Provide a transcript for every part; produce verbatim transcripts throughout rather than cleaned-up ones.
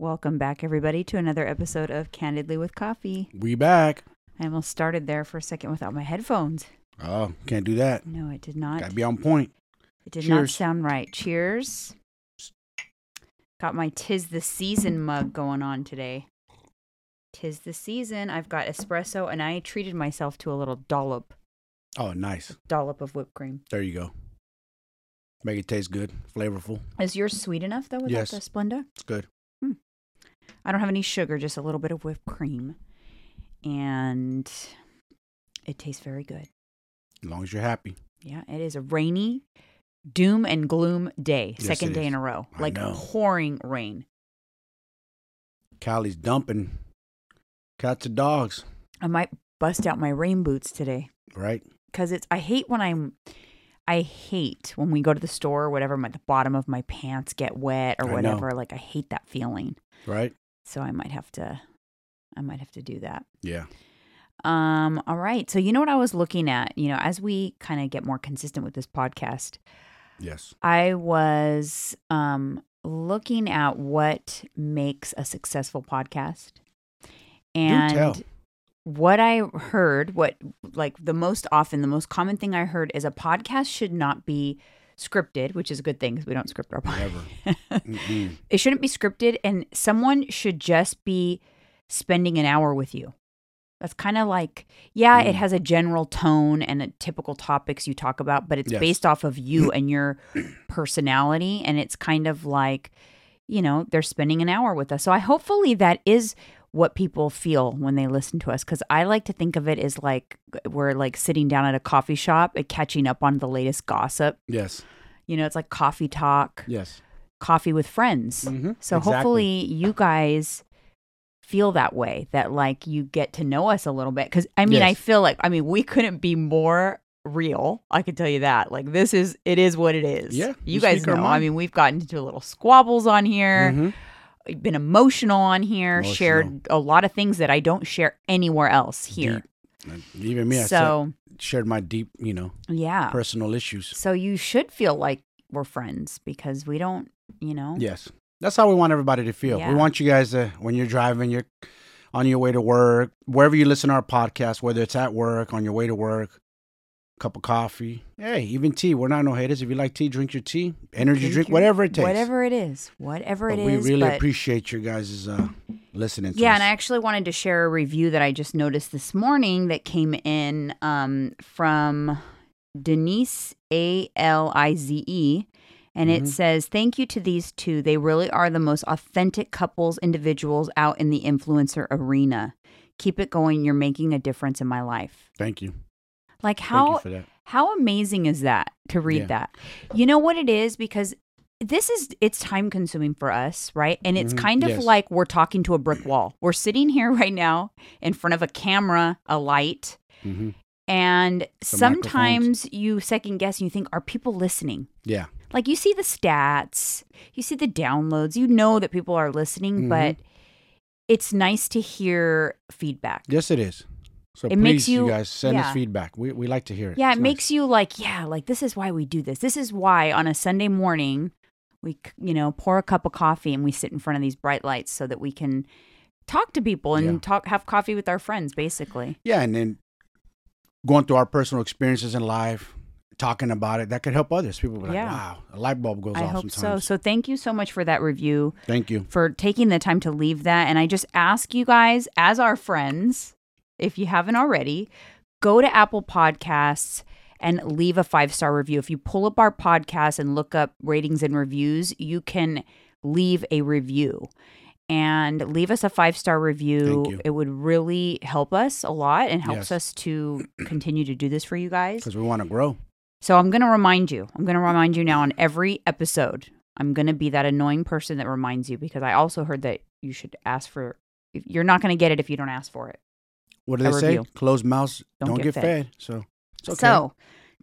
Welcome back, everybody, to another episode of Candidly with Coffee. We back. I almost started there for a second without my headphones. Oh, can't do that. No, it did not. Gotta be on point. It did Cheers. Not sound right. Cheers. Got my Tis the Season mug going on today. Tis the season. I've got espresso, and I treated myself to a little dollop. Oh, nice. A dollop of whipped cream. There you go. Make it taste good, flavorful. Is yours sweet enough, though, without yes. the Splenda? It's good. I don't have any sugar, just a little bit of whipped cream, and it tastes very good. As long as you're happy. Yeah, it is a rainy, doom and gloom day, yes, second day is. in a row, I like know. pouring rain. Cali's dumping cats and dogs. I might bust out my rain boots today, right? Because it's I hate when I'm. I hate when we go to the store or whatever. My, the bottom of my pants get wet or whatever. I like I hate that feeling. Right. So I might have to, I might have to do that. Yeah. Um. All right. So you know what I was looking at, you know, as we kind of get more consistent with this podcast. Yes. I was um looking at what makes a successful podcast, and do tell. What I heard, what like the most often, the most common thing I heard is a podcast should not be scripted, which is a good thing because we don't script our podcast. Mm-hmm. It shouldn't be scripted, and someone should just be spending an hour with you. That's kind of like, yeah, mm. it has a general tone and a typical topics you talk about, but it's yes. based off of you and your personality, and it's kind of like, you know, they're spending an hour with us. So I hopefully that is what people feel when they listen to us, because I like to think of it as like we're like sitting down at a coffee shop and catching up on the latest gossip. Yes. You know, it's like coffee talk. Yes. Coffee with friends. Mm-hmm. So exactly. Hopefully you guys feel that way, that like you get to know us a little bit, because I mean, yes. I feel like, I mean, we couldn't be more real. I can tell you that. Like this is, it is what it is. Yeah. You, you guys know. I mean, we've gotten into little squabbles on here. Mm-hmm. Been emotional on here, emotional. Shared a lot of things that I don't share anywhere else here. Deep. Even me, so, I shared my deep, you know, yeah, personal issues. So you should feel like we're friends because we don't, you know. Yes. That's how we want everybody to feel. Yeah. We want you guys to, when you're driving, you're on your way to work, wherever you listen to our podcast, whether it's at work, on your way to work, cup of coffee, hey, even tea. We're not no haters. If you like tea, drink your tea, energy drink, drink your, whatever it takes. Whatever it is. Whatever but it we is. We really but... appreciate your guys' uh, listening to yeah, us. Yeah, and I actually wanted to share a review that I just noticed this morning that came in um, from Denise A L I Z E, and mm-hmm. it says, thank you to these two. They really are the most authentic couples, individuals out in the influencer arena. Keep it going. You're making a difference in my life. Thank you. Like how how amazing is that to read yeah. that? You know what it is? Because this is, it's time consuming for us, right? And it's mm-hmm. kind of yes. like we're talking to a brick wall. We're sitting here right now in front of a camera, a light. Mm-hmm. And Some sometimes you second guess and you think, are people listening? Yeah. Like you see the stats, you see the downloads, you know that people are listening, mm-hmm. but it's nice to hear feedback. Yes, it is. So it please, makes you, you guys, send yeah. us feedback. We we like to hear it. Yeah, it's it nice. Makes you like, yeah, like this is why we do this. This is why on a Sunday morning, we, you know, pour a cup of coffee and we sit in front of these bright lights so that we can talk to people and yeah. talk, have coffee with our friends, basically. Yeah, and then going through our personal experiences in life, talking about it, that could help others. People will be yeah. like, wow, a light bulb goes I off hope sometimes. So. so thank you so much for that review. Thank you. For taking the time to leave that. And I just ask you guys, as our friends, if you haven't already, go to Apple Podcasts and leave a five-star review. If you pull up our podcast and look up ratings and reviews, you can leave a review. And leave us a five-star review. It would really help us a lot and helps yes. us to continue to do this for you guys. Because we want to grow. So I'm going to remind you. I'm going to remind you now on every episode. I'm going to be that annoying person that reminds you, because I also heard that you should ask for – you're not going to get it if you don't ask for it. What do they say? Closed mouths don't, don't get, get fed. fed. So it's okay. So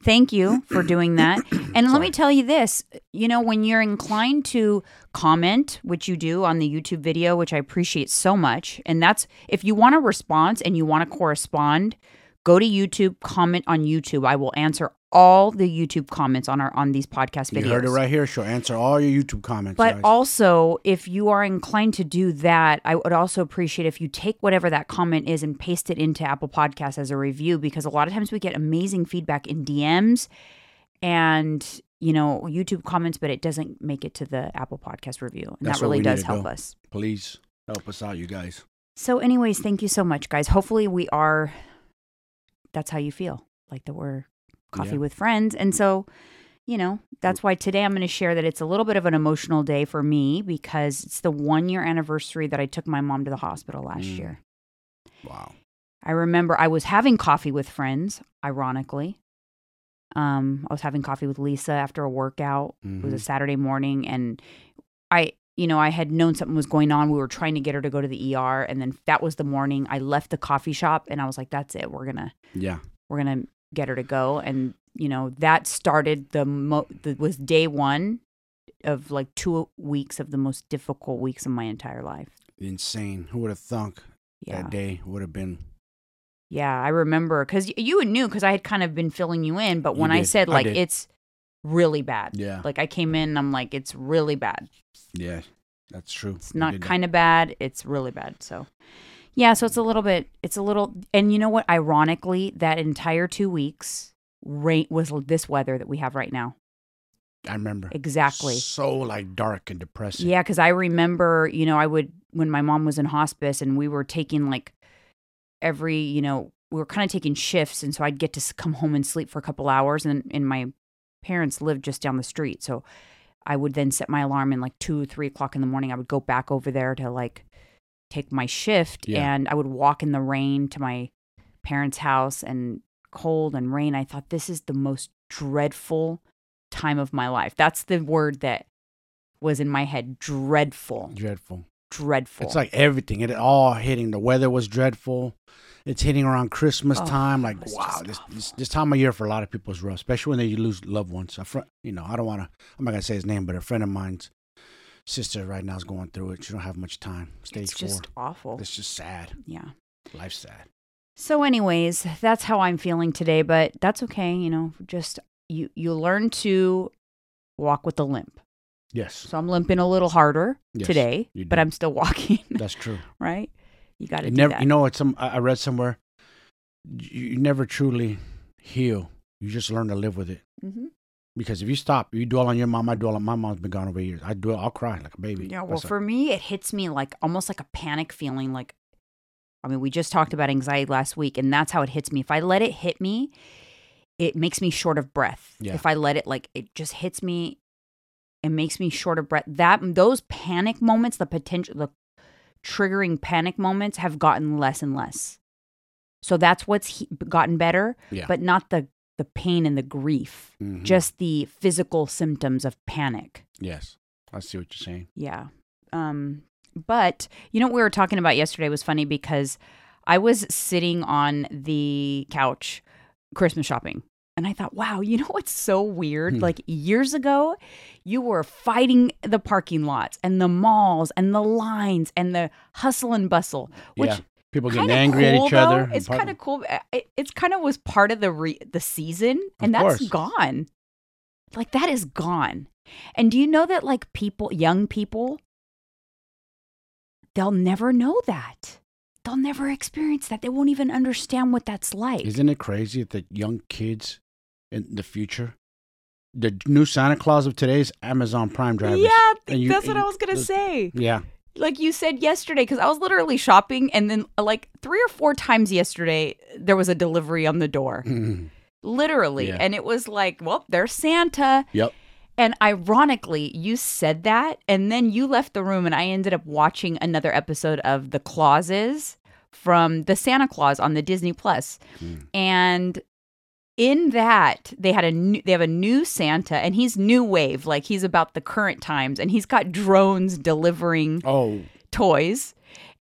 thank you for doing that. And let me tell you this. You know, when you're inclined to comment, which you do on the YouTube video, which I appreciate so much. And that's, if you want a response and you want to correspond, go to YouTube, comment on YouTube. I will answer all the YouTube comments on our on these podcast videos. You heard it right here. She'll answer all your YouTube comments. But guys, also, if you are inclined to do that, I would also appreciate if you take whatever that comment is and paste it into Apple Podcasts as a review, because a lot of times we get amazing feedback in D Ms and, you know, YouTube comments, but it doesn't make it to the Apple Podcast review. And That's that really does help do. us. Please help us out, you guys. So anyways, thank you so much, guys. Hopefully we are, that's how you feel, like that we're coffee yeah. with friends. And so, you know, that's why today I'm going to share that it's a little bit of an emotional day for me, because it's the one year anniversary that I took my mom to the hospital last mm. year. Wow. I remember I was having coffee with friends, ironically. Um, I was having coffee with Lisa after a workout. Mm-hmm. It was a Saturday morning, and I... You know, I had known something was going on. We were trying to get her to go to the E R, and then that was the morning I left the coffee shop, and I was like, "That's it. We're gonna, yeah, we're gonna get her to go." And you know, that started the, mo- the was day one of like two weeks of the most difficult weeks of my entire life. Insane. Who would have thunk yeah. that day would have been? Yeah, I remember because you knew because I had kind of been filling you in, but when I said like I it's really bad, yeah, like I came in and I'm like, it's really bad. Yeah, that's true. It's not kind of bad. It's really bad. So, yeah, so it's a little bit, it's a little, and you know what? Ironically, that entire two weeks rain was this weather that we have right now. I remember. Exactly. So, like, dark and depressing. Yeah, because I remember, you know, I would, when my mom was in hospice and we were taking, like, every, you know, we were kind of taking shifts. And so I'd get to come home and sleep for a couple hours. And, and my parents lived just down the street. So I would then set my alarm in like two, three o'clock in the morning. I would go back over there to like take my shift yeah. and I would walk in the rain to my parents' house, and cold and rain. I thought, this is the most dreadful time of my life. That's the word that was in my head. Dreadful. Dreadful. Dreadful. It's like everything. It all hitting. The weather was dreadful. It's hitting around Christmas oh, time. Like, wow, this, this this time of year for a lot of people is rough, especially when they lose loved ones. A friend, you know, I don't want to, I'm not going to say his name, but a friend of mine's sister right now is going through it. She don't have much time. Stage four. It's just awful. It's just sad. Yeah. Life's sad. So anyways, that's how I'm feeling today, but that's okay. You know, just, you, you learn to walk with a limp. Yes. So I'm limping a little harder yes, today, but I'm still walking. That's true. Right? You got to do never, that. You know, it's some, I read somewhere, you never truly heal. You just learn to live with it. Mm-hmm. Because if you stop, you dwell on your mom, I dwell on my mom's been gone over years. I dwell, I'll cry like a baby. Yeah, well, That's for a, me, it hits me like almost like a panic feeling. Like, I mean, we just talked about anxiety last week, and that's how it hits me. If I let it hit me, it makes me short of breath. Yeah. If I let it, like, it just hits me. It makes me short of breath. That those panic moments, the potential, the triggering panic moments, have gotten less and less. So that's what's he- gotten better, yeah. but not the the pain and the grief, mm-hmm. just the physical symptoms of panic. Yes, I see what you're saying. Yeah, um, but you know what we were talking about yesterday was funny, because I was sitting on the couch Christmas shopping. And I thought, wow, you know what's so weird? Hmm. Like years ago, you were fighting the parking lots and the malls and the lines and the hustle and bustle. Which yeah, people getting angry cool, at each though. other. It's kind of cool. It, it's kind of was part of the re- the season, and of that's course. gone. Like that is gone. And do you know that like people, young people, they'll never know that. They'll never experience that. They won't even understand what that's like. Isn't it crazy that young kids in the future, the new Santa Claus of today is Amazon Prime drivers. Yeah, and you, that's and what you, I was going to say. Yeah. Like you said yesterday, because I was literally shopping, and then like three or four times yesterday, there was a delivery on the door. Mm. Literally. Yeah. And it was like, well, there's Santa. Yep. And ironically, you said that, and then you left the room, and I ended up watching another episode of The Clauses from The Santa Clause on the Disney Plus. Mm. And in that, they had a new, they have a new Santa, and he's new wave, like he's about the current times, and he's got drones delivering oh. toys.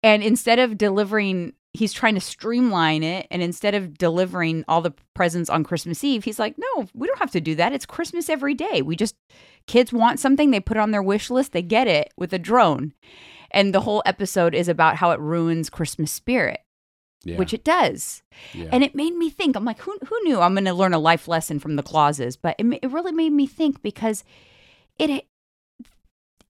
And instead of delivering, he's trying to streamline it, and instead of delivering all the presents on Christmas Eve, he's like, "No, we don't have to do that. It's Christmas every day. We just kids want something, they put it on their wish list, they get it with a drone." And the whole episode is about how it ruins Christmas spirit. yeah. which it does. Yeah. And it made me think. I'm like, who who knew I'm going to learn a life lesson from the clauses? But it, it really made me think because it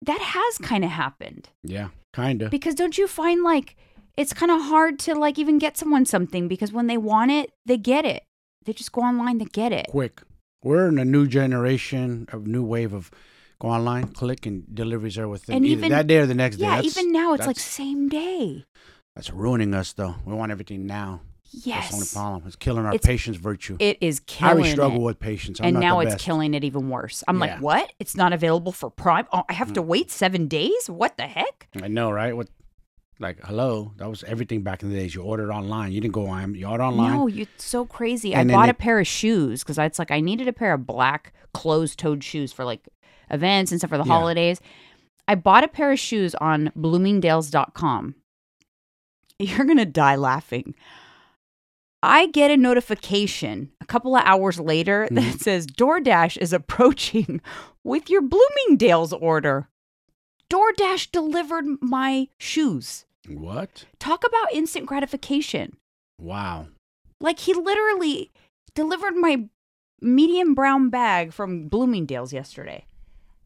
that has kind of happened. Yeah, kind of. Because don't you find like it's kind of hard to like even get someone something because when they want it, they get it. They just go online to get it. Quick. We're in a new generation, a new wave of go online, click, and deliveries are within and either even, that day or the next yeah, day. Yeah, even now it's like same day. That's ruining us, though. We want everything now. Yes. That's the only problem. It's killing our it's, patience virtue. It is killing it. I always struggle it. with patience. I'm and not now the best. It's killing it even worse. I'm yeah. like, what? It's not available for Prime? Oh, I have mm. to wait seven days? What the heck? I know, right? What? Like, hello, that was everything back in the days. You ordered online. You didn't go on. You ordered online. No, you're so crazy. And I bought they, a pair of shoes because it's like I needed a pair of black closed-toed shoes for like events and stuff for the yeah. holidays. I bought a pair of shoes on Bloomingdale's dot com. You're going to die laughing. I get a notification a couple of hours later mm-hmm. that says DoorDash is approaching with your Bloomingdale's order. DoorDash delivered my shoes. What? Talk about instant gratification. Wow. Like he literally delivered my medium brown bag from Bloomingdale's yesterday.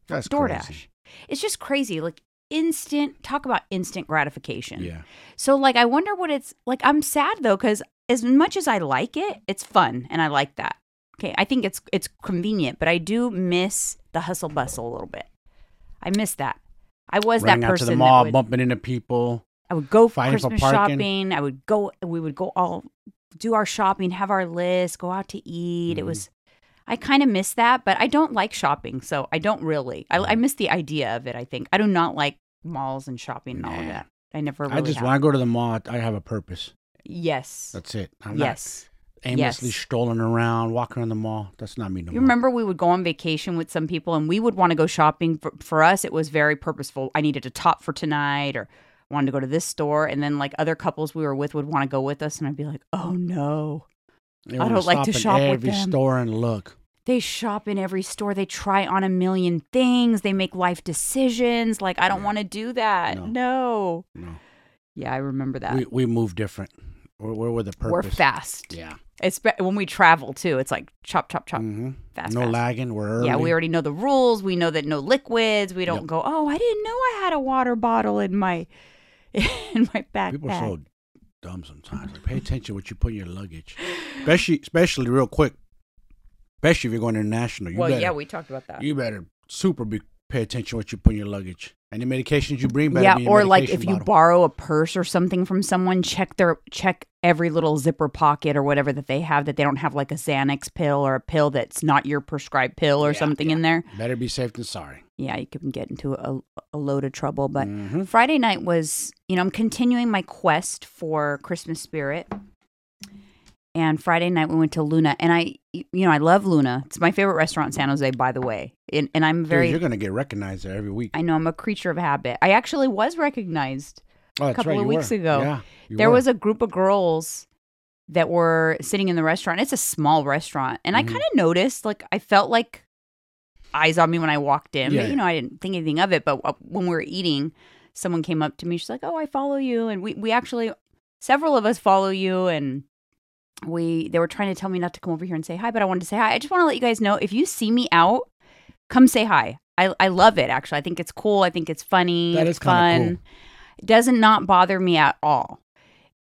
That's DoorDash. Crazy. It's just crazy. Like instant, talk about instant gratification. Yeah. So like I wonder what it's, like I'm sad though because as much as I like it, it's fun and I like that. Okay, I think it's it's convenient, but I do miss the hustle bustle a little bit. I miss that. I was Running that person. Out to the mall, that would, bumping into people. I would go for Christmas for shopping. I would go. We would go all do our shopping, have our list, go out to eat. Mm-hmm. It was. I kind of miss that, but I don't like shopping, so I don't really. I, I miss the idea of it. I think I do not like malls and shopping and nah. all of that. I never. Really I just have. When I go to the mall, I have a purpose. Yes. That's it. I'm yes. Not, aimlessly yes. strolling around, walking around the mall. That's not me no more. You remember we would go on vacation with some people and we would want to go shopping. For, for us, it was very purposeful. I needed a top for tonight or wanted to go to this store. And then like other couples we were with would want to go with us. And I'd be like, oh no, they I don't like to shop with them. Every store and look. They shop in every store. They try on a million things. They make life decisions. Like, I don't yeah. want to do that. No. no. No. Yeah, I remember that. We, we move different. We're, we're with a purpose. We're fast. Yeah. It's when we travel too. It's like chop, chop, chop, mm-hmm. fast, no fast. lagging. We're early. Yeah, we already know the rules. We know that no liquids. We don't yep. go. Oh, I didn't know I had a water bottle in my in my backpack. People are so dumb sometimes. Like, pay attention to what you put in your luggage, especially especially real quick. Especially if you're going international. You well, better, yeah, we talked about that. You better super be, pay attention to what you put in your luggage. Any medications you bring back. Yeah, be or like if bottle. You borrow a purse or something from someone, check their check every little zipper pocket or whatever that they have that they don't have like a Xanax pill or a pill that's not your prescribed pill or yeah, something yeah. in there. Better be safe than sorry. Yeah, you can get into a, a load of trouble. But mm-hmm. Friday night was, you know, I'm continuing my quest for Christmas spirit. And Friday night we went to Luna, and I, you know, I love Luna. It's my favorite restaurant in San Jose, by the way. And, and I'm very. Dude, you're gonna get recognized there every week. I know. I'm a creature of habit. I actually was recognized oh, a couple right, of weeks were. ago. Yeah, there were. was a group of girls that were sitting in the restaurant. It's a small restaurant, and mm-hmm. I kind of noticed. Like I felt like eyes on me when I walked in, yeah, but you yeah. know, I didn't think anything of it. But when we were eating, someone came up to me. She's like, "Oh, I follow you," and we we actually several of us follow you, and. We they were trying to tell me not to come over here and say hi, but I wanted to say hi. I just want to let you guys know, if you see me out, come say hi. I, I love it, actually. I think it's cool. I think it's funny. That is it's fun. Cool. It doesn't not bother me at all.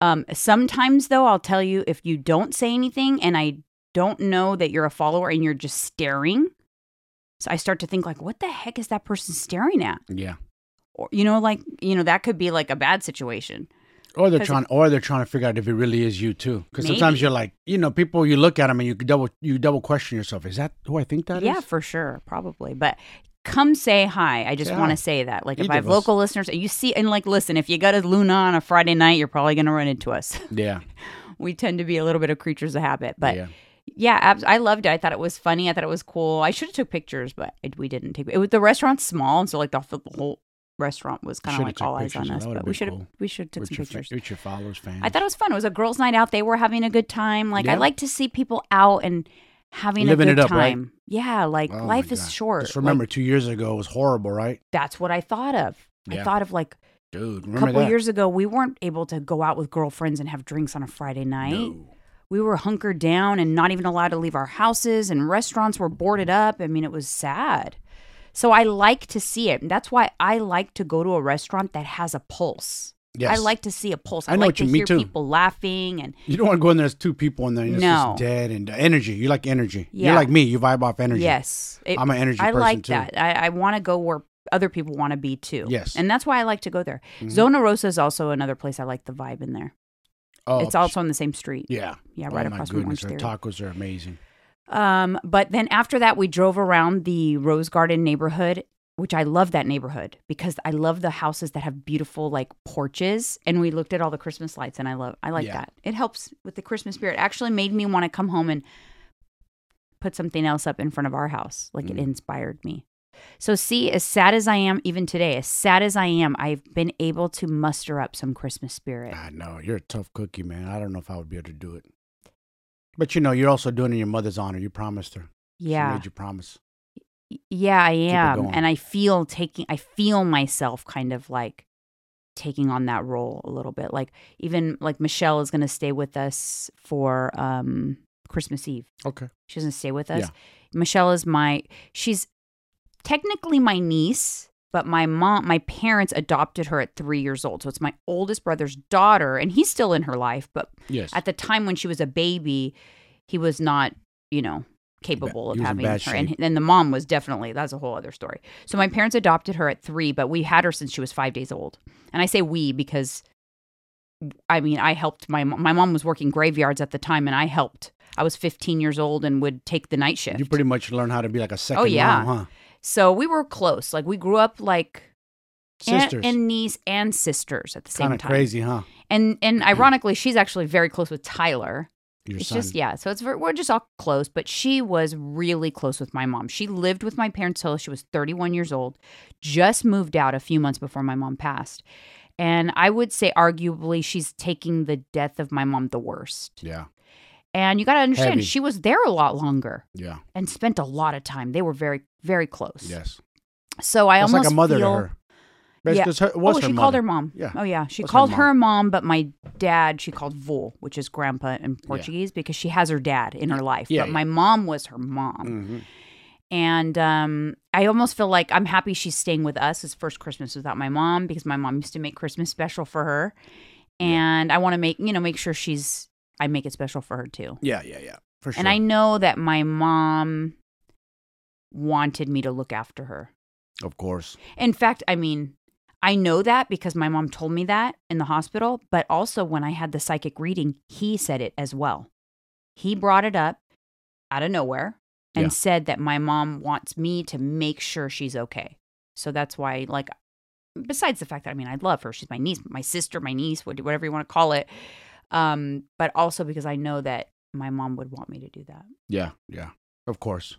Um, sometimes, though, I'll tell you, if you don't say anything and I don't know that you're a follower and you're just staring, so I start to think, like, what the heck is that person staring at? Yeah. Or, you know, like, you know, that could be, like, a bad situation. Or they're trying, or they're trying to figure out if it really is you too. Because sometimes you're like, you know, people. You look at them and you double, you double question yourself. Is that who I think that yeah, is? Yeah, for sure, probably. But come say hi. I just want to say that. Like, if I have local listeners, you see, and like, listen, if you go to Luna on a Friday night, you're probably going to run into us. Yeah, we tend to be a little bit of creatures of habit, but. Yeah. Yeah, abs- I loved it. I thought it was funny. I thought it was cool. I should have took pictures, but it, we didn't take. It was the restaurant's small, and so like the, the whole. Restaurant was kind of like all eyes on us, but we should have we should took some pictures. With your followers, fans. I thought it was fun. It was a girls' night out. They were having a good time. Like yeah. I like to see people out and having a good time. Right? Yeah, like oh life is short. Just remember, like, two years ago it was horrible, right? That's what I thought of. Yeah. I thought of like Dude, remember that? A couple years ago, we weren't able to go out with girlfriends and have drinks on a Friday night. No. We were hunkered down and not even allowed to leave our houses, and restaurants were boarded up. I mean, it was sad. So I like to see it. And that's why I like to go to a restaurant that has a pulse. Yes. I like to see a pulse. I, I know like what you to mean hear too. People laughing. And you don't want to go in there, there's two people in there, and it's no. just dead. And energy. You like energy. Yeah. You're like me. You vibe off energy. Yes. It, I'm an energy I person like too. I like that. I, I want to go where other people want to be too. Yes. And that's why I like to go there. Mm-hmm. Zona Rosa is also another place I like the vibe in there. Oh, it's also on the same street. Yeah. Yeah, right oh, across from Orange Theory. Their tacos are amazing. Um, but then after that, we drove around the Rose Garden neighborhood, which I love that neighborhood because I love the houses that have beautiful like porches. And we looked at all the Christmas lights, and I love, I like yeah. that. It helps with the Christmas spirit. It actually made me want to come home and put something else up in front of our house. Like mm. it inspired me. So see, as sad as I am, even today, as sad as I am, I've been able to muster up some Christmas spirit. I know. You're a tough cookie, man. I don't know if I would be able to do it. But, you know, you're also doing it in your mother's honor. You promised her. Yeah. She made you promise. Yeah, I am. And I feel taking, I feel myself kind of like taking on that role a little bit. Like even like Michelle is going to stay with us for um, Christmas Eve. Okay. She doesn't stay with us. Yeah. Michelle is my, she's. Technically my niece, but my mom, my parents adopted her at three years old. So it's my oldest brother's daughter, and he's still in her life. But yes. at the time when she was a baby, he was not, you know, capable of having her. And, and the mom was definitely, that's a whole other story. So my parents adopted her at three, but we had her since she was five days old. And I say we because, I mean, I helped my mom. My mom was working graveyards at the time, and I helped. I was fifteen years old and would take the night shift. You pretty much learned how to be like a second oh, yeah. mom, huh? So we were close. Like, we grew up like aunt and niece and sisters at the same Kinda time. Kind of crazy, huh? And and ironically, she's actually very close with Tyler. Your it's son. Just, yeah. So it's we're just all close. But she was really close with my mom. She lived with my parents till she was thirty-one years old, just moved out a few months before my mom passed. And I would say arguably she's taking the death of my mom the worst. Yeah. And you got to understand, Heavy. She was there a lot longer. Yeah. And spent a lot of time. They were very, very close. Yes. So I That's almost like a mother feel, to her. Yeah. Her, was oh, her she mother. Called her mom. Yeah. Oh, yeah. She was called her mom? her mom, but my dad, she called Vô, which is grandpa in Portuguese, yeah. because she has her dad in her life. Yeah, but yeah. my mom was her mom. Mm-hmm. And um, I almost feel like I'm happy she's staying with us this first Christmas without my mom, because my mom used to make Christmas special for her. And yeah. I want to make, you know, make sure she's, I make it special for her too. Yeah, yeah, yeah, for sure. And I know that my mom wanted me to look after her. Of course. In fact, I mean, I know that because my mom told me that in the hospital, but also when I had the psychic reading, he said it as well. He brought it up out of nowhere and yeah. said that my mom wants me to make sure she's okay. So that's why, like, besides the fact that, I mean, I love her. She's my niece, my sister, my niece, whatever you want to call it. Um, but also because I know that my mom would want me to do that. Yeah, yeah, of course.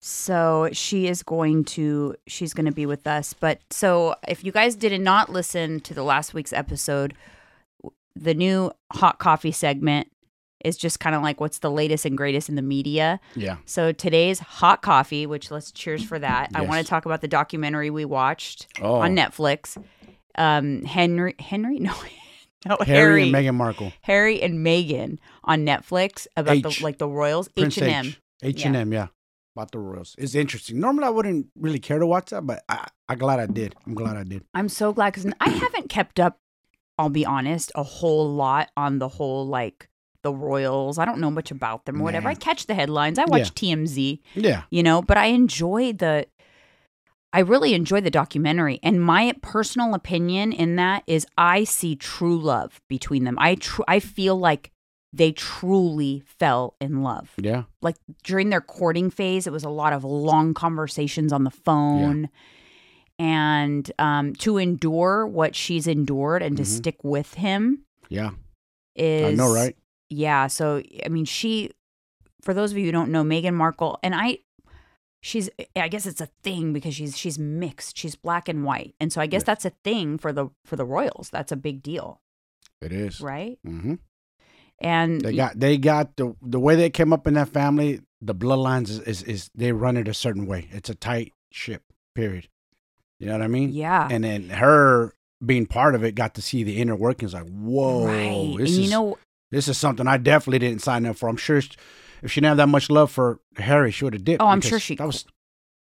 So she is going to, she's going to be with us. But so if you guys did not listen to the last week's episode, the new hot coffee segment is just kind of like what's the latest and greatest in the media. Yeah. So today's hot coffee, which let's cheers for that. Yes. I want to talk about the documentary we watched oh. on Netflix. Um, Henry, Henry, no, No, Harry, Harry and Meghan Markle. Harry and Meghan on Netflix about H. the like the royals. Prince H and M. H and M, yeah. About the royals. It's interesting. Normally I wouldn't really care to watch that, but I, I'm glad I did. I'm glad I did. I'm so glad because I haven't kept up, I'll be honest, a whole lot on the whole like the royals. I don't know much about them or Man. whatever. I catch the headlines. I watch yeah. T M Z. Yeah. You know, but I enjoy the I really enjoy the documentary, and my personal opinion in that is I see true love between them. I tr- I feel like they truly fell in love. Yeah. Like during their courting phase, it was a lot of long conversations on the phone. Yeah. And um, to endure what she's endured and to mm-hmm. stick with him. Yeah. Is, I know, right? Yeah. So, I mean, she, for those of you who don't know, Meghan Markle, and I, She's, I guess it's a thing because she's she's mixed. She's black and white, and so I guess yeah. that's a thing for the for the royals. That's a big deal. It is, right? Mm-hmm. And they got they got the the way they came up in that family. The bloodlines is, is is they run it a certain way. It's a tight ship. Period. You know what I mean? Yeah. And then her being part of it, got to see the inner workings. Like, whoa, right. this, and is, you know, this is something I definitely didn't sign up for. I'm sure if she didn't have that much love for Harry, she would have dipped. Oh, I'm sure she that was,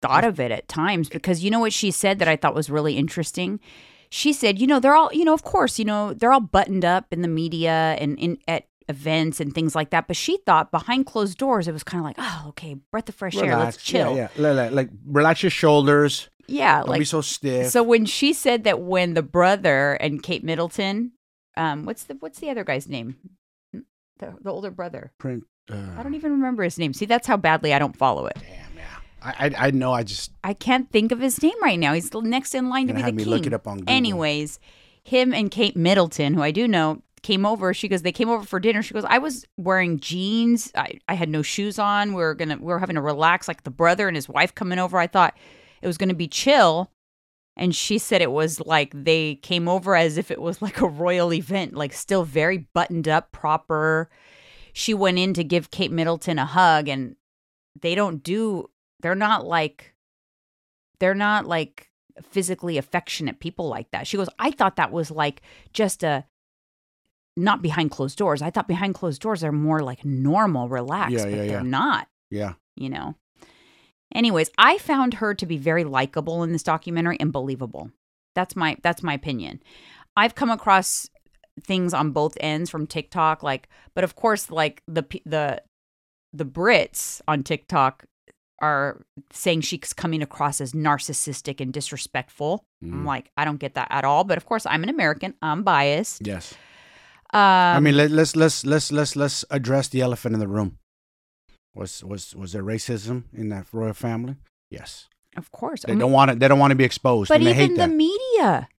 thought that, of it at times, because you know what she said that I thought was really interesting? She said, you know, they're all, you know, of course, you know, they're all buttoned up in the media and in at events and things like that. But she thought behind closed doors, it was kind of like, oh, okay, breath of fresh relax. air, let's chill. Yeah, yeah. Like, like relax your shoulders. Yeah. Don't like, be so stiff. So when she said that when the brother and Kate Middleton, um, what's the what's the other guy's name? The, the older brother. Prince. Uh, I don't even remember his name. See, that's how badly I don't follow it. Damn, yeah. I, I I know, I just... I can't think of his name right now. He's next in line to be the king. Me look it up on Google. Anyways, him and Kate Middleton, who I do know, came over. She goes, they came over for dinner. She goes, I was wearing jeans. I, I had no shoes on. We were, gonna, we were having to relax, like the brother and his wife coming over. I thought it was going to be chill. And she said it was like they came over as if it was like a royal event, like still very buttoned up, proper... She went in to give Kate Middleton a hug, and they don't do, they're not like, they're not like physically affectionate people like that. She goes, I thought that was like just a, not behind closed doors. I thought behind closed doors, they're more like normal, relaxed, yeah, but yeah, they're yeah. not. Yeah. You know? Anyways, I found her to be very likable in this documentary and believable. That's my, that's my opinion. I've come across things on both ends from TikTok, like, but of course, like the the the Brits on TikTok are saying she's coming across as narcissistic and disrespectful. Mm. I'm like, I don't get that at all. But of course, I'm an American. I'm biased. Yes. Um, I mean, let, let's let's let's let's let's address the elephant in the room. Was was was there racism in that royal family? Yes. Of course. They I mean, don't want it. They don't want to be exposed. But and even they hate the that. media.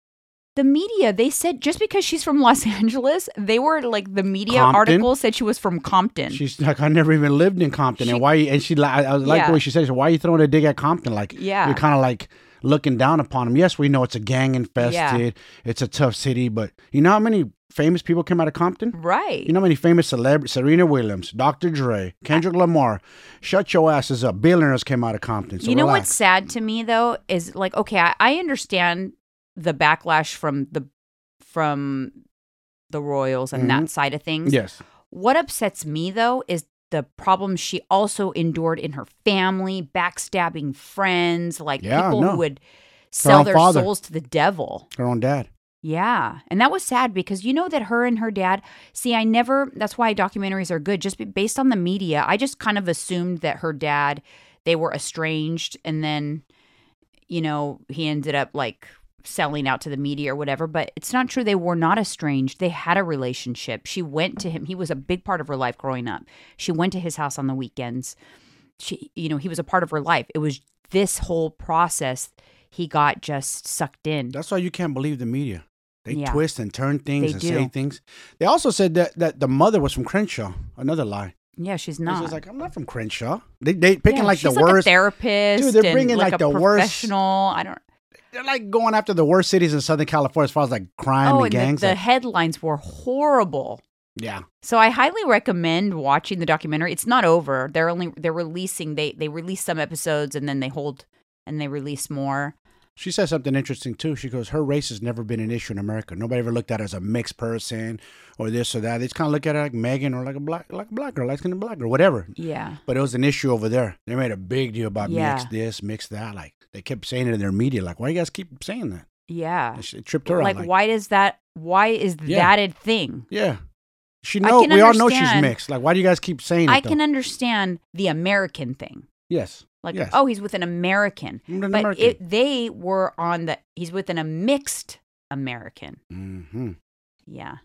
The media, they said just because she's from Los Angeles, they were like the media Compton? article said she was from Compton. She's like, I never even lived in Compton. She, and why? And she, I, I like yeah. the way she said, so why are you throwing a dig at Compton? Like, yeah. you're kind of like looking down upon them. Yes, we know it's a gang infested. Yeah. It's a tough city. But you know how many famous people came out of Compton? Right. You know how many famous celebrities? Serena Williams, Doctor Dre, Kendrick Lamar. Shut your asses up. Billionaires came out of Compton. So you know relax. What's sad to me, though, is like, okay, I, I understand the backlash from the from the royals and mm-hmm. that side of things. Yes. What upsets me, though, is the problem she also endured in her family, backstabbing friends, like yeah, people no. who would sell their father. souls to the devil. Her own dad. Yeah. And that was sad because you know that her and her dad, see, I never, that's why documentaries are good, just based on the media. I just kind of assumed that her dad, they were estranged and then, you know, he ended up like selling out to the media or whatever, but it's not true. They were not estranged. They had a relationship. She went to him. He was a big part of her life growing up. She went to his house on the weekends. She, you know, he was a part of her life. It was this whole process. He got just sucked in. That's why you can't believe the media. They yeah. twist and turn things they and do. say things. They also said that, that the mother was from Crenshaw. Another lie. Yeah, she's not. She's like, I'm not from Crenshaw. They they picking yeah, like the like worst. A therapist. Dude, they're bringing like, like the professional, worst. I don't They're like going after the worst cities in Southern California as far as like crime oh, and gangs. The, the like, headlines were horrible. Yeah. So I highly recommend watching the documentary. It's not over. They're only they're releasing they they release some episodes and then they hold and they release more. She said something interesting too. She goes, her race has never been an issue in America. Nobody ever looked at her as a mixed person or this or that. They just kind of look at her like Meghan or like a black like a black girl, like skin black girl, whatever. Yeah. But it was an issue over there. They made a big deal about yeah. mix this, mix that, like. They kept saying it in their media. Like, why you guys keep saying that? Yeah. She, it tripped her like, out. Like, why does that, why is yeah. that a thing? Yeah. She know, we all know she's mixed. Like, why do you guys keep saying I it, I can though? understand the American thing. Yes. Like, yes. oh, he's with an American. An but American. It, they were on the, he's with an, a mixed American. Mm-hmm. Yeah.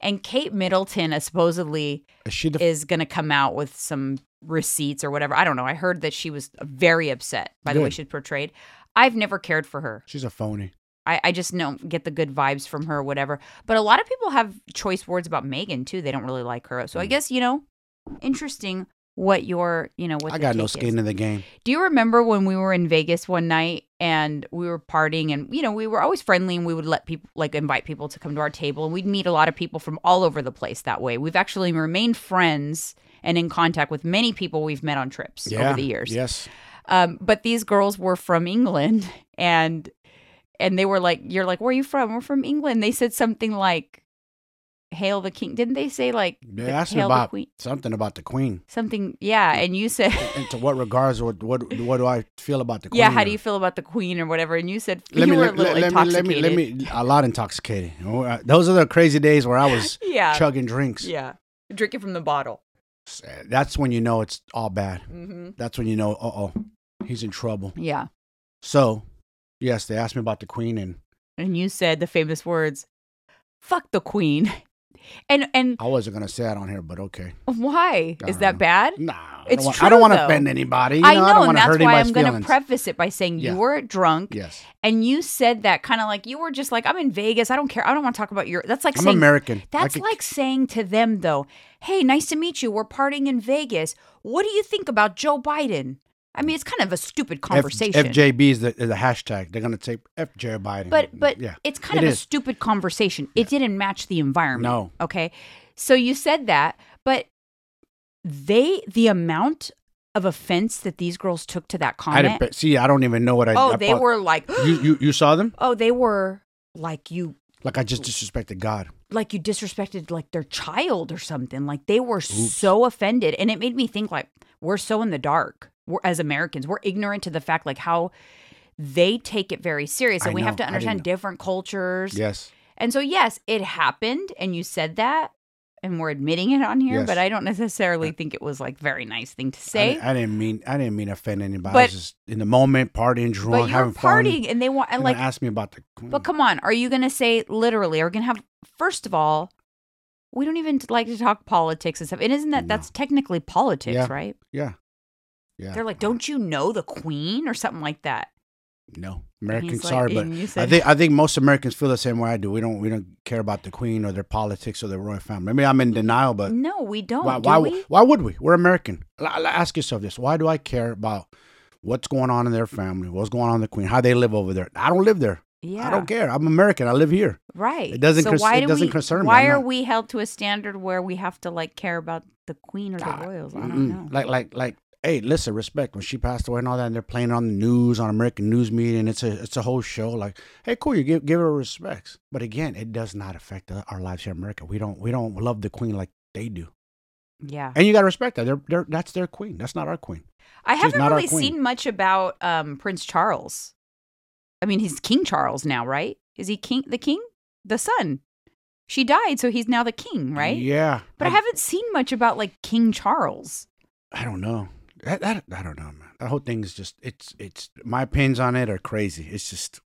And Kate Middleton uh, supposedly is, she def- is going to come out with some receipts or whatever. I don't know. I heard that she was very upset by Good. the way she's portrayed. I've never cared for her. She's a phony. I, I just don't get the good vibes from her or whatever. But a lot of people have choice words about Meghan too. They don't really like her. So mm. I guess, you know, interesting what your, you know, what I got no skin is. in the game. Do you remember when we were in Vegas one night and we were partying and, you know, we were always friendly and we would let people, like invite people to come to our table and we'd meet a lot of people from all over the place that way. We've actually remained friends and in contact with many people we've met on trips yeah, over the years. Yes. Um, but these girls were from England and and they were like, you're like, where are you from? We're from England. They said something like, hail the king. Didn't they say like, they the, asked hail about the queen? Something about the queen. Something, yeah. And you said, and to what regards, what, what what do I feel about the queen? Yeah, how or, do you feel about the queen or whatever? And you said, let you me, were let, a little let, intoxicated. Let me, let me, a lot intoxicated. Those are the crazy days where I was yeah. chugging drinks. Yeah, drinking from the bottle. That's when you know it's all bad. Mm-hmm. That's when you know, uh-oh, he's in trouble. Yeah. So, yes, they asked me about the queen. And and you said the famous words, fuck the queen. And and I wasn't going to say that on here, but okay. Why? Is know. that bad? Nah. It's I don't want to offend anybody. You I know, know I don't and that's hurt why I'm going to preface it by saying yeah. you were drunk. Yes. And you said that kind of like, you were just like, I'm in Vegas. I don't care. I don't want to talk about your, that's like I'm saying, American. That's could... like saying to them though, hey, nice to meet you. We're partying in Vegas. What do you think about Joe Biden? I mean, it's kind of a stupid conversation. F- FJB is the, is the hashtag. They're going to take F Joe Biden. But but yeah. it's kind it of is. a stupid conversation. It yeah. didn't match the environment. No. Okay. So you said that, but they the amount of offense that these girls took to that comment. I didn't, but see, I don't even know what I. Oh, I, they I, were like. you, you you saw them? Oh, they were like you. Like I just disrespected God. Like you disrespected like their child or something. Like they were Oops. so offended, and it made me think like we're so in the dark. We're, as Americans, we're ignorant to the fact like how they take it very serious, and we have to understand different cultures. Yes, and so yes, it happened, and you said that, and we're admitting it on here. Yes. But I don't necessarily think it was like very nice thing to say. I, I didn't mean I didn't mean offend anybody. But, I was just in the moment, partying, drunk, having fun, partying, and they want and like ask me about the. Queen. But come on, are you going to say literally? Are we going to have first of all? We don't even like to talk politics and stuff. And isn't that no. that's technically politics, yeah. right? Yeah. Yeah. They're like, don't you know the queen or something like that? No, Americans like, are, but said, I think I think most Americans feel the same way I do. We don't we don't care about the queen or their politics or their royal family. Maybe I'm in denial, but no, we don't. Why? Do why, we? why would we? We're American. L- ask yourself this: why do I care about what's going on in their family? What's going on in the queen? How they live over there? I don't live there. Yeah, I don't care. I'm American. I live here. Right. It doesn't. So cons- why do it doesn't we, concern why me. Why are we held to a standard where we have to like care about the queen or the I, royals? I don't mm-mm. know. Like like like. Hey, listen, respect. When she passed away and all that, and they're playing on the news, on American News Media, and it's a it's a whole show. Like, hey, cool, you give give her respects. But again, it does not affect our lives here in America. We don't we don't love the queen like they do. Yeah, and you gotta respect that. They're, they're that's their queen. That's not our queen. I She's haven't really seen much about um, Prince Charles. I mean, he's King Charles now, right? Is he king? The king, the son. She died, so he's now the king, right? Yeah. But I, I haven't seen much about like King Charles. I don't know. That, that, I don't know, man. That whole thing is just, it's, it's, my opinions on it are crazy. It's just,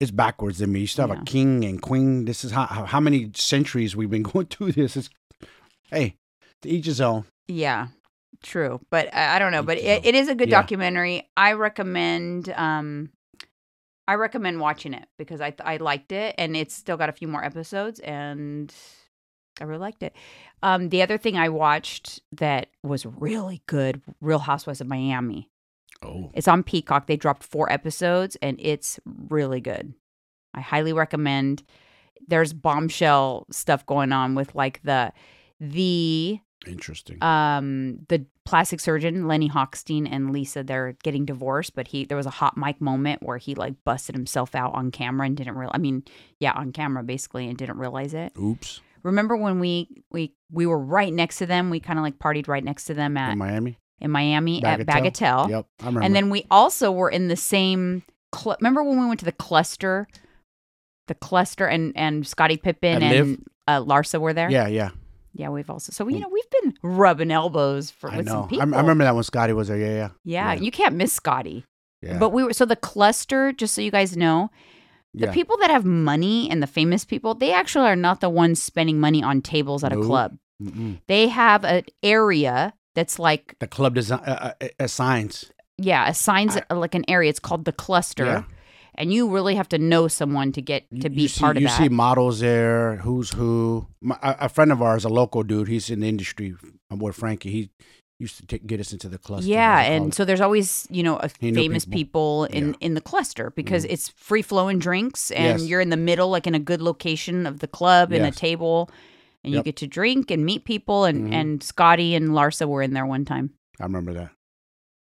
it's backwards to me. You still have yeah. a king and queen. This is how, how many centuries we've been going through this. It's, hey, to each his own. Yeah, true. But I, I don't know, but it, it is a good yeah. documentary. I recommend, um, I recommend watching it because I, I liked it, and it's still got a few more episodes, and I really liked it. Um, the other thing I watched that was really good, Real Housewives of Miami. Oh. It's on Peacock. They dropped four episodes, and it's really good. I highly recommend. There's bombshell stuff going on with like the the interesting um the plastic surgeon Lenny Hochstein and Lisa. They're getting divorced, but he there was a hot mic moment where he like busted himself out on camera and didn't real. I mean, yeah, on camera basically, and didn't realize it. Oops. Remember when we, we we were right next to them? We kind of like partied right next to them at in Miami. In Miami Bagatelle. at Bagatelle. Yep, I remember. And then we also were in the same. Cl- remember when we went to the cluster, the cluster, and and Scotty Pippen and, and uh, Larsa were there. Yeah, yeah, yeah. We've also so you know we've been rubbing elbows for I with know. some people. I, I remember that when Scotty was there. Yeah, yeah, yeah. Yeah, you can't miss Scotty. Yeah. But we were so the cluster. Just so you guys know. The yeah. people that have money and the famous people, they actually are not the ones spending money on tables at no. a club. Mm-mm. They have an area that's like... The club design, uh, uh, assigns. Yeah, assigns I, like an area. It's called the cluster. Yeah. And you really have to know someone to get to be see, part of you that. You see models there, who's who. My, a friend of ours, a local dude, he's in the industry. My boy Frankie, he... used to t- get us into the cluster. Yeah, and so there's always, you know, a famous people, people in, yeah. in the cluster because mm. it's free-flowing drinks and yes. you're in the middle, like in a good location of the club yes. and a table, and yep. you get to drink and meet people. And, mm-hmm. and Scotty and Larsa were in there one time. I remember that.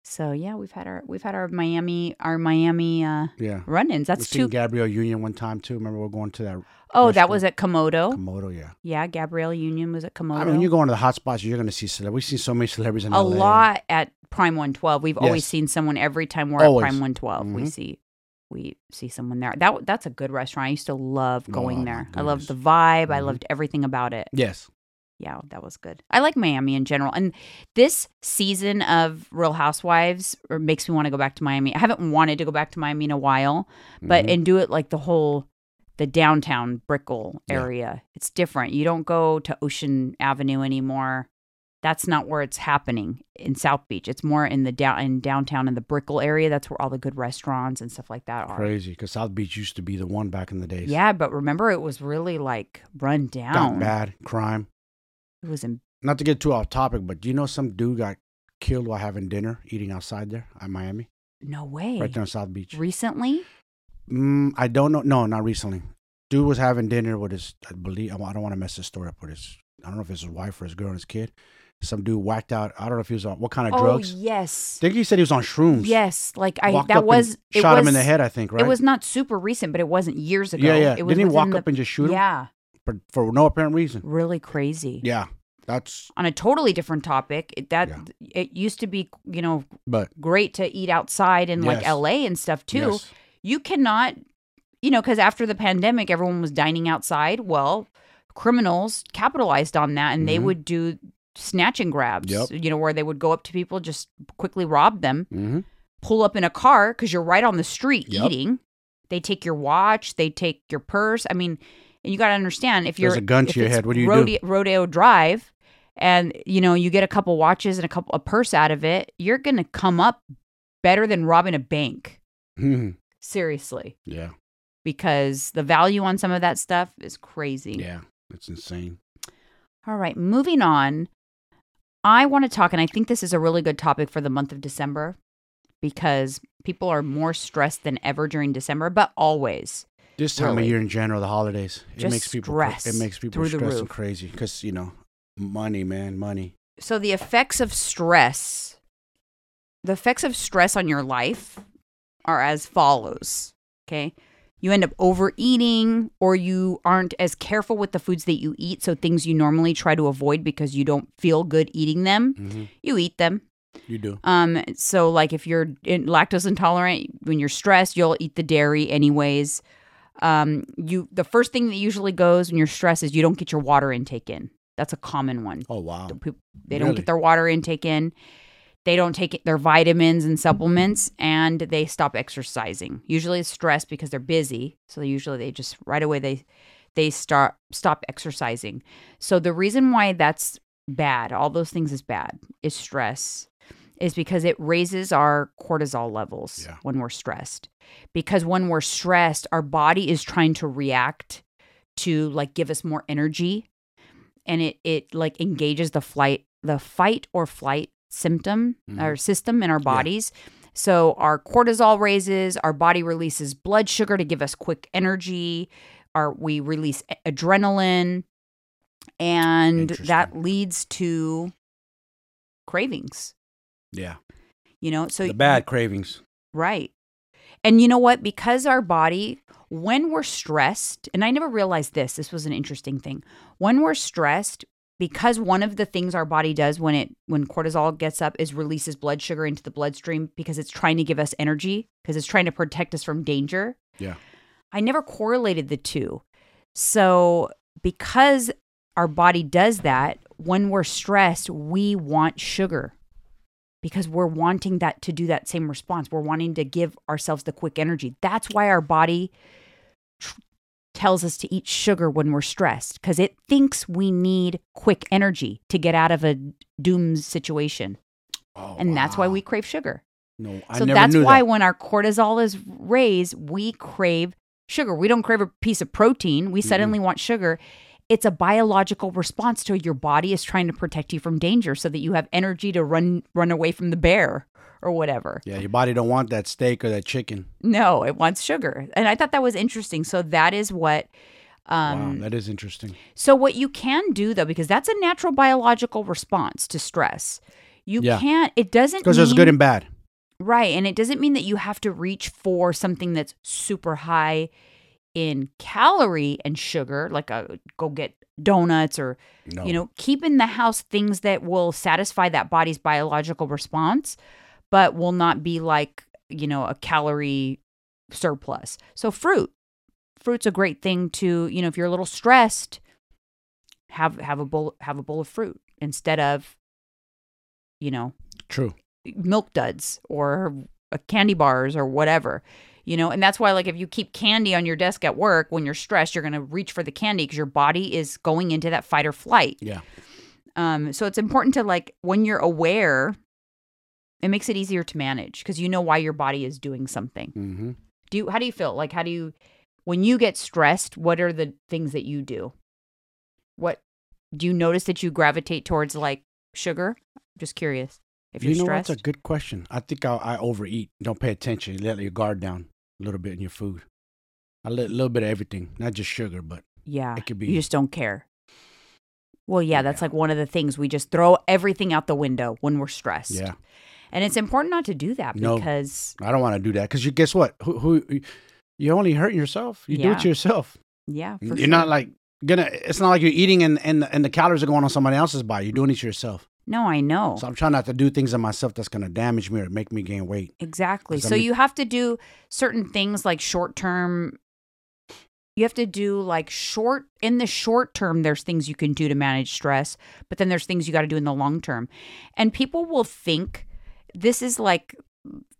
So yeah, we've had our we've had our Miami our Miami uh, yeah. run-ins. That's We've two. Seen Gabrielle Union one time too. Remember, we we're going to that. Oh, restaurant. That was at Komodo. Komodo, yeah. Yeah, Gabrielle Union was at Komodo. I mean, when you go into the hot spots, you're going to see celebrities. We've seen so many celebrities in a L A. lot at Prime One Twelve. We've yes. always seen someone every time we're always. at Prime One Twelve. Mm-hmm. We see we see someone there. That that's a good restaurant. I used to love going oh, there. I loved the vibe. Mm-hmm. I loved everything about it. Yes. Yeah, that was good. I like Miami in general. And this season of Real Housewives makes me want to go back to Miami. I haven't wanted to go back to Miami in a while, but mm-hmm. and do it like the whole, the downtown Brickell area. Yeah. It's different. You don't go to Ocean Avenue anymore. That's not where it's happening in South Beach. It's more in the down, in downtown in the Brickell area. That's where all the good restaurants and stuff like that are. Crazy, because South Beach used to be the one back in the days. Yeah, but remember it was really like run down. Got bad, crime. It was in- Not to get too off topic, but do you know some dude got killed while having dinner, eating outside there at Miami? No way. Right there on South Beach. Recently? Mm, I don't know. No, not recently. Dude was having dinner with his, I believe, I don't want to mess this story up with his, I don't know if it's his wife or his girl or his kid. Some dude whacked out. I don't know if he was on, what kind of oh, drugs? Oh, yes. I think he said he was on shrooms. Yes. Like, I, walked that up was. And shot was, him in the head, I think, right? It was not super recent, but it wasn't years ago. Yeah, yeah. It was Didn't he walk the, up and just shoot him? Yeah. For, for no apparent reason. Really crazy. Yeah. That's on a totally different topic. It, that yeah. it used to be, you know, but great to eat outside in yes. like L A and stuff too. Yes. You cannot, you know, because after the pandemic, everyone was dining outside. Well, criminals capitalized on that and mm-hmm. they would do snatch and grabs, yep. you know, where they would go up to people, just quickly rob them, mm-hmm. pull up in a car because you're right on the street yep. eating. They take your watch, they take your purse. I mean, and you got to understand if you're there's a gun to your head, what do you rodeo, do? Rodeo Drive, and you know you get a couple watches and a couple a purse out of it, you're gonna come up better than robbing a bank. Mm-hmm. Seriously. Yeah. Because the value on some of that stuff is crazy. Yeah, it's insane. All right, moving on. I want to talk, and I think this is a really good topic for the month of December, because people are more stressed than ever during December, but always. This time really. of year in general, the holidays, it Just makes people stress it makes people stressed and crazy because you know money, man, money. So the effects of stress, the effects of stress on your life are as follows. Okay, you end up overeating, or you aren't as careful with the foods that you eat. So things you normally try to avoid because you don't feel good eating them, mm-hmm. you eat them. You do. Um. So like if you're in lactose intolerant, when you're stressed, you'll eat the dairy anyways. Um, you the first thing that usually goes when you're stressed is you don't get your water intake in. That's a common one. Oh wow! They really? don't get their water intake in. They don't take their vitamins and supplements, and they stop exercising. Usually, it's stress because they're busy. So usually, they just right away they they start stop exercising. So the reason why that's bad, all those things is bad, is stress. Is because it raises our cortisol levels yeah. when we're stressed. Because when we're stressed, our body is trying to react to like give us more energy, and it it like engages the flight, the fight or flight symptom mm-hmm. or system in our bodies. Yeah. So our cortisol raises, our body releases blood sugar to give us quick energy, our we release adrenaline, and that leads to cravings. Yeah. You know, so the bad cravings. Right. And you know what? Because our body, when we're stressed, and I never realized this, this was an interesting thing. When we're stressed, because one of the things our body does when it when cortisol gets up is releases blood sugar into the bloodstream because it's trying to give us energy, because it's trying to protect us from danger. Yeah. I never correlated the two. So because our body does that, when we're stressed, we want sugar. Because we're wanting that to do that same response. We're wanting to give ourselves the quick energy. That's why our body tr- tells us to eat sugar when we're stressed. Because it thinks we need quick energy to get out of a doom situation. Oh, and wow. that's why we crave sugar. No, I so never that's knew why that. When our cortisol is raised, we crave sugar. We don't crave a piece of protein. We mm-hmm. suddenly want sugar. It's a biological response to your body is trying to protect you from danger so that you have energy to run run away from the bear or whatever. Yeah, your body don't want that steak or that chicken. No, it wants sugar. And I thought that was interesting. So that is what... Um, wow, that is interesting. So what you can do, though, because that's a natural biological response to stress. You yeah. can't... It doesn't mean... Because there's good and bad. Right. And it doesn't mean that you have to reach for something that's super high in calorie and sugar, like a, go get donuts or, no. you know, keep in the house things that will satisfy that body's biological response, but will not be like, you know, a calorie surplus. So fruit. Fruit's a great thing to, you know, if you're a little stressed, have have a bowl have a bowl of fruit instead of, you know, true milk duds or candy bars or whatever, you know. And that's why, like, if you keep candy on your desk at work, when you're stressed, you're going to reach for the candy because your body is going into that fight or flight. Yeah. Um. So it's important to, like, when you're aware, it makes it easier to manage because you know why your body is doing something. Mm-hmm. Do you? How do you feel? Like, how do you? When you get stressed, what are the things that you do? What do you notice that you gravitate towards, like sugar? I'm just curious. If you're you know, stressed. That's a good question. I think I, I overeat. Don't pay attention. You let your guard down a little bit in your food. A li- little bit of everything, not just sugar, but yeah, it could be. You just don't care. Well, yeah, that's yeah. like one of the things. We just throw everything out the window when we're stressed. Yeah, and it's important not to do that no, because I don't want to do that because you guess what? Who, who you're only hurting yourself. You yeah. do it to yourself. Yeah, for you're sure. not like. Gonna, it's not like you're eating and, and and the calories are going on somebody else's body. You're doing it to yourself. No, I know. So I'm trying not to do things in myself that's going to damage me or make me gain weight. Exactly. So I'm, you have to do certain things like short term. You have to do like short, in the short term, there's things you can do to manage stress, but then there's things you got to do in the long term. And people will think, this is like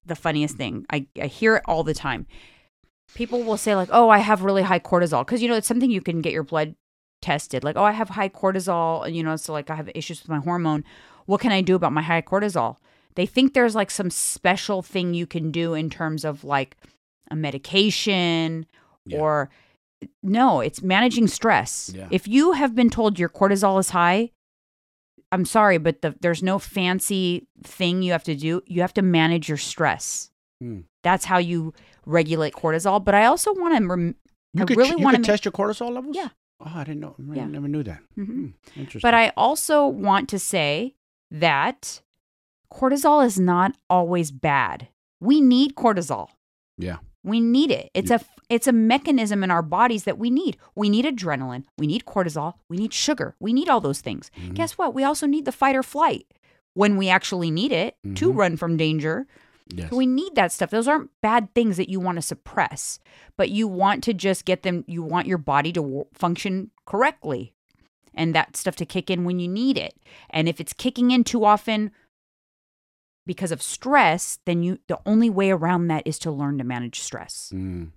the funniest thing. I, I hear it all the time. People will say like, oh, I have really high cortisol. Because, you know, it's something you can get your blood tested. Like, oh, I have high cortisol. And, you know, it's like I have issues with my hormone. What can I do about my high cortisol? They think there's like some special thing you can do in terms of like a medication yeah. or no, it's managing stress. Yeah. If you have been told your cortisol is high, I'm sorry, but the, there's no fancy thing you have to do. You have to manage your stress. Mm. That's how you regulate cortisol. But I also want to, rem- I could, really want to make- test your cortisol levels? Yeah. Oh, I didn't know. I yeah. never knew that. Mm-hmm. Mm, interesting. But I also want to say that cortisol is not always bad. We need cortisol. Yeah. We need it. It's yeah. a it's a mechanism in our bodies that we need. We need adrenaline. We need cortisol. We need sugar. We need all those things. Mm-hmm. Guess what? We also need the fight or flight when we actually need it mm-hmm. to run from danger. Yes. So we need that stuff. Those aren't bad things that you want to suppress, but you want to just get them. You want your body to w- function correctly and that stuff to kick in when you need it. And if it's kicking in too often because of stress, then you the only way around that is to learn to manage stress. Mm.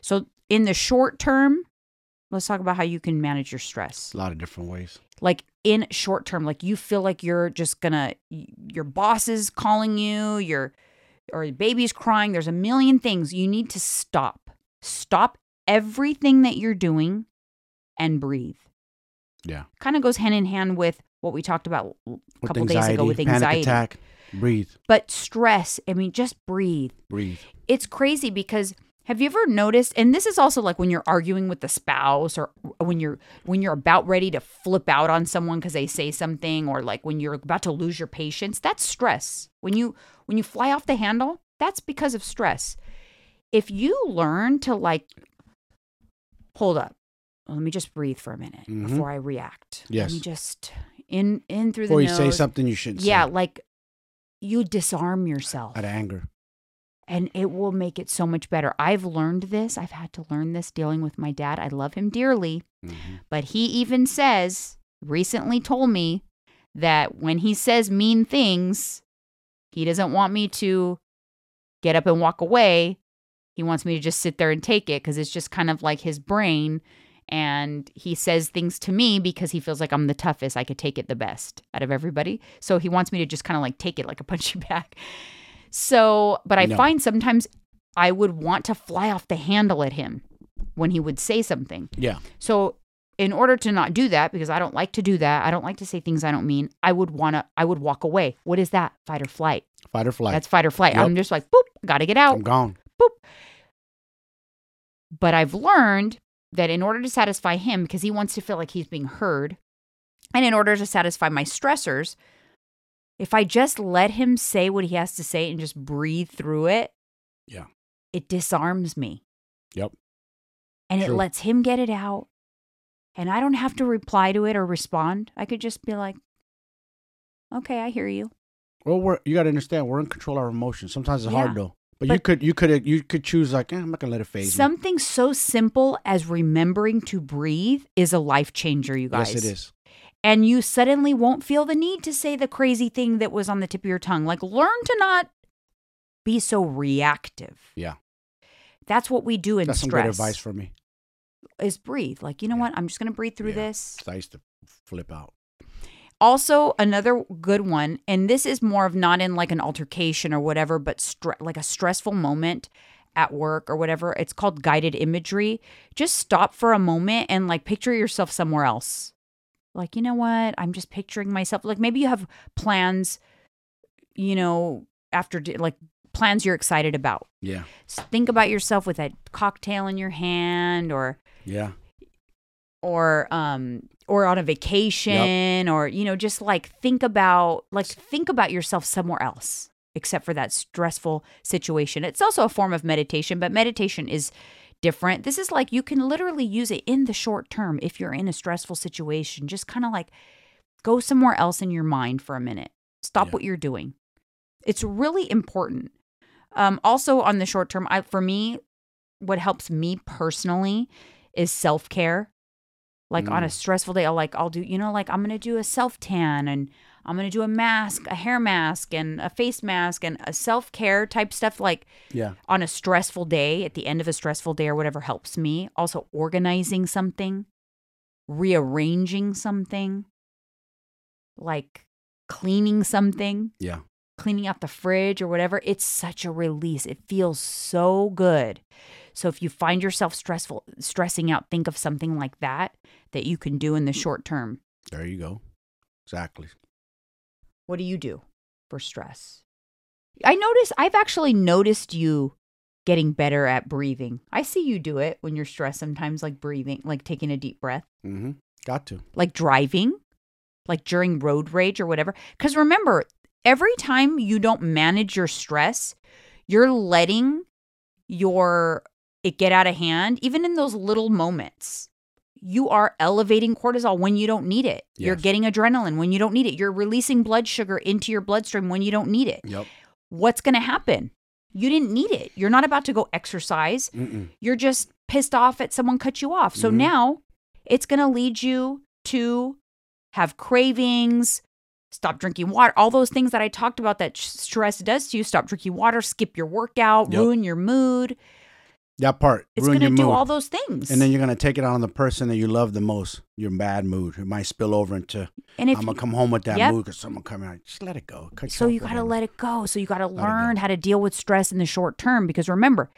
So in the short term, let's talk about how you can manage your stress. A lot of different ways. Like in short term, like you feel like you're just going to, your boss is calling you, you're or the baby's crying, there's a million things. You need to stop. Stop everything that you're doing and breathe. Yeah. Kind of goes hand in hand with what we talked about a couple days ago with anxiety. Panic attack, breathe. But stress, I mean, just breathe. Breathe. It's crazy because have you ever noticed, and this is also like when you're arguing with the spouse or when you're when you're about ready to flip out on someone because they say something or like when you're about to lose your patience, that's stress. When you when you fly off the handle, that's because of stress. If you learn to like, hold up, let me just breathe for a minute mm-hmm. before I react. Yes. Let me just, in, in through before the nose. Before you say something you shouldn't yeah, say. Yeah, like you disarm yourself. Out of anger. And it will make it so much better. I've learned this. I've had to learn this dealing with my dad. I love him dearly. Mm-hmm. But he even says, recently told me that when he says mean things, he doesn't want me to get up and walk away. He wants me to just sit there and take it because it's just kind of like his brain. And he says things to me because he feels like I'm the toughest. I could take it the best out of everybody. So he wants me to just kind of like take it like a punching bag. So, but I no. find sometimes I would want to fly off the handle at him when he would say something. Yeah. So in order to not do that, because I don't like to do that, I don't like to say things I don't mean, I would want to, I would walk away. What is that? Fight or flight. Fight or flight. That's fight or flight. Yep. I'm just like, boop, got to get out. I'm gone. Boop. But I've learned that in order to satisfy him, because he wants to feel like he's being heard, and in order to satisfy my stressors, If I just let him say what he has to say and just breathe through it, yeah, it disarms me. Yep. And True. It lets him get it out. And I don't have to reply to it or respond. I could just be like, okay, I hear you. Well, we're, you got to understand, we're in control of our emotions. Sometimes it's yeah. hard, though. But, but you could you could, you could choose like, eh, I'm not going to let it phase Something me. So simple as remembering to breathe is a life changer, you guys. Yes, it is. And you suddenly won't feel the need to say the crazy thing that was on the tip of your tongue. Like, learn to not be so reactive. Yeah. That's what we do in That's stress. That's some great advice for me. Is breathe. Like, you know yeah. what? I'm just going to breathe through yeah. this. I used to flip out. Also, another good one, and this is more of not in like an altercation or whatever, but stre- like a stressful moment at work or whatever. It's called guided imagery. Just stop for a moment and like picture yourself somewhere else. Like, you know what? I'm just picturing myself. Like maybe you have plans, you know, after di- like plans you're excited about. Yeah. So think about yourself with that cocktail in your hand or. Yeah. Or um or on a vacation yep. or, you know, just like think about like think about yourself somewhere else except for that stressful situation. It's also a form of meditation, but meditation is different. This is like you can literally use it in the short term if you're in a stressful situation. Just kind of like go somewhere else in your mind for a minute. Stop yeah. what you're doing. It's really important. Um, also on the short term, I for me, what helps me personally is self-care. Like mm. on a stressful day, I'll like, I'll do, you know, like I'm going to do a self tan and I'm going to do a mask, a hair mask and a face mask and a self-care type stuff. Like yeah. on a stressful day, at the end of a stressful day or whatever helps me. Also organizing something, rearranging something, like cleaning something. Yeah. Cleaning out the fridge or whatever. It's such a release. It feels so good. So if you find yourself stressful, stressing out, think of something like that that you can do in the short term. There you go. Exactly. What do you do for stress? I notice, I've actually noticed you getting better at breathing. I see you do it when you're stressed sometimes, like breathing, like taking a deep breath. Mm-hmm. Got to. Like driving, like during road rage or whatever. Because remember, every time you don't manage your stress, you're letting your it get out of hand. Even in those little moments, you are elevating cortisol when you don't need it. Yes. You're getting adrenaline when you don't need it. You're releasing blood sugar into your bloodstream when you don't need it. Yep. What's going to happen? You didn't need it. You're not about to go exercise. Mm-mm. You're just pissed off at someone cut you off. So mm-hmm. now it's going to lead you to have cravings, stop drinking water, all those things that I talked about that stress does to you. Stop drinking water, skip your workout, yep. ruin your mood. That part, it's ruin your mood. It's going to do all those things. And then you're going to take it out on the person that you love the most, your bad mood. It might spill over into, and I'm going to come home with that yep. mood because someone coming out, just let it go. Cut so you got to let it go. So you got to learn how to deal with stress in the short term. Because remember,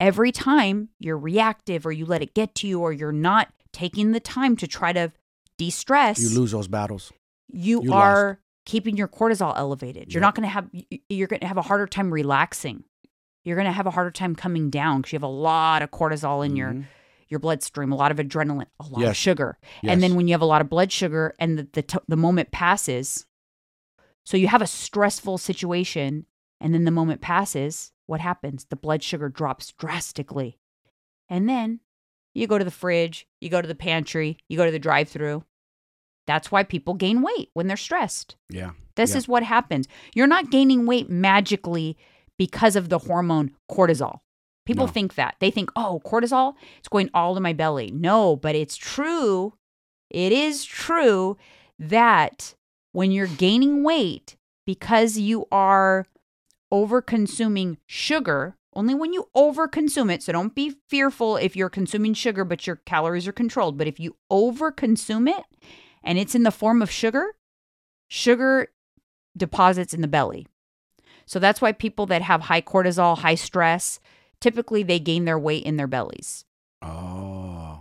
every time you're reactive or you let it get to you or you're not taking the time to try to de-stress. You lose those battles. You, you are lost. Keeping your cortisol elevated. You're yep. not going to have, you're going to have a harder time relaxing. You're going to have a harder time coming down because you have a lot of cortisol in mm-hmm. your, your bloodstream, a lot of adrenaline, a lot yes. of sugar. Yes. And then when you have a lot of blood sugar and the, the, t- the moment passes, so you have a stressful situation and then the moment passes, what happens? The blood sugar drops drastically. And then you go to the fridge, you go to the pantry, you go to the drive-thru. That's why people gain weight when they're stressed. Yeah. This yeah. is what happens. You're not gaining weight magically because of the hormone cortisol. People no. think that. They think, oh, cortisol, it's going all to my belly. No, but it's true. It is true that when you're gaining weight because you are over-consuming sugar, only when you overconsume it, so don't be fearful if you're consuming sugar but your calories are controlled. But if you overconsume it, and it's in the form of sugar, sugar deposits in the belly. So that's why people that have high cortisol, high stress, typically they gain their weight in their bellies. Oh,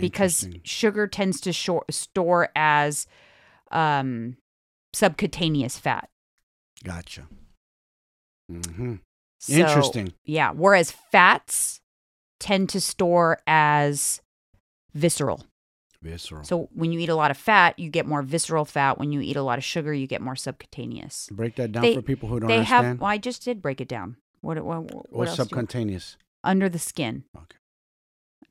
because sugar tends to short, store as um, subcutaneous fat. Gotcha. Mm-hmm. So, interesting. Yeah, whereas fats tend to store as visceral. Visceral. So when you eat a lot of fat, you get more visceral fat. When you eat a lot of sugar, you get more subcutaneous. Break that down they, for people who don't they understand. Have, well, I just did break it down. What what, what What's else subcutaneous? Under the skin. Okay.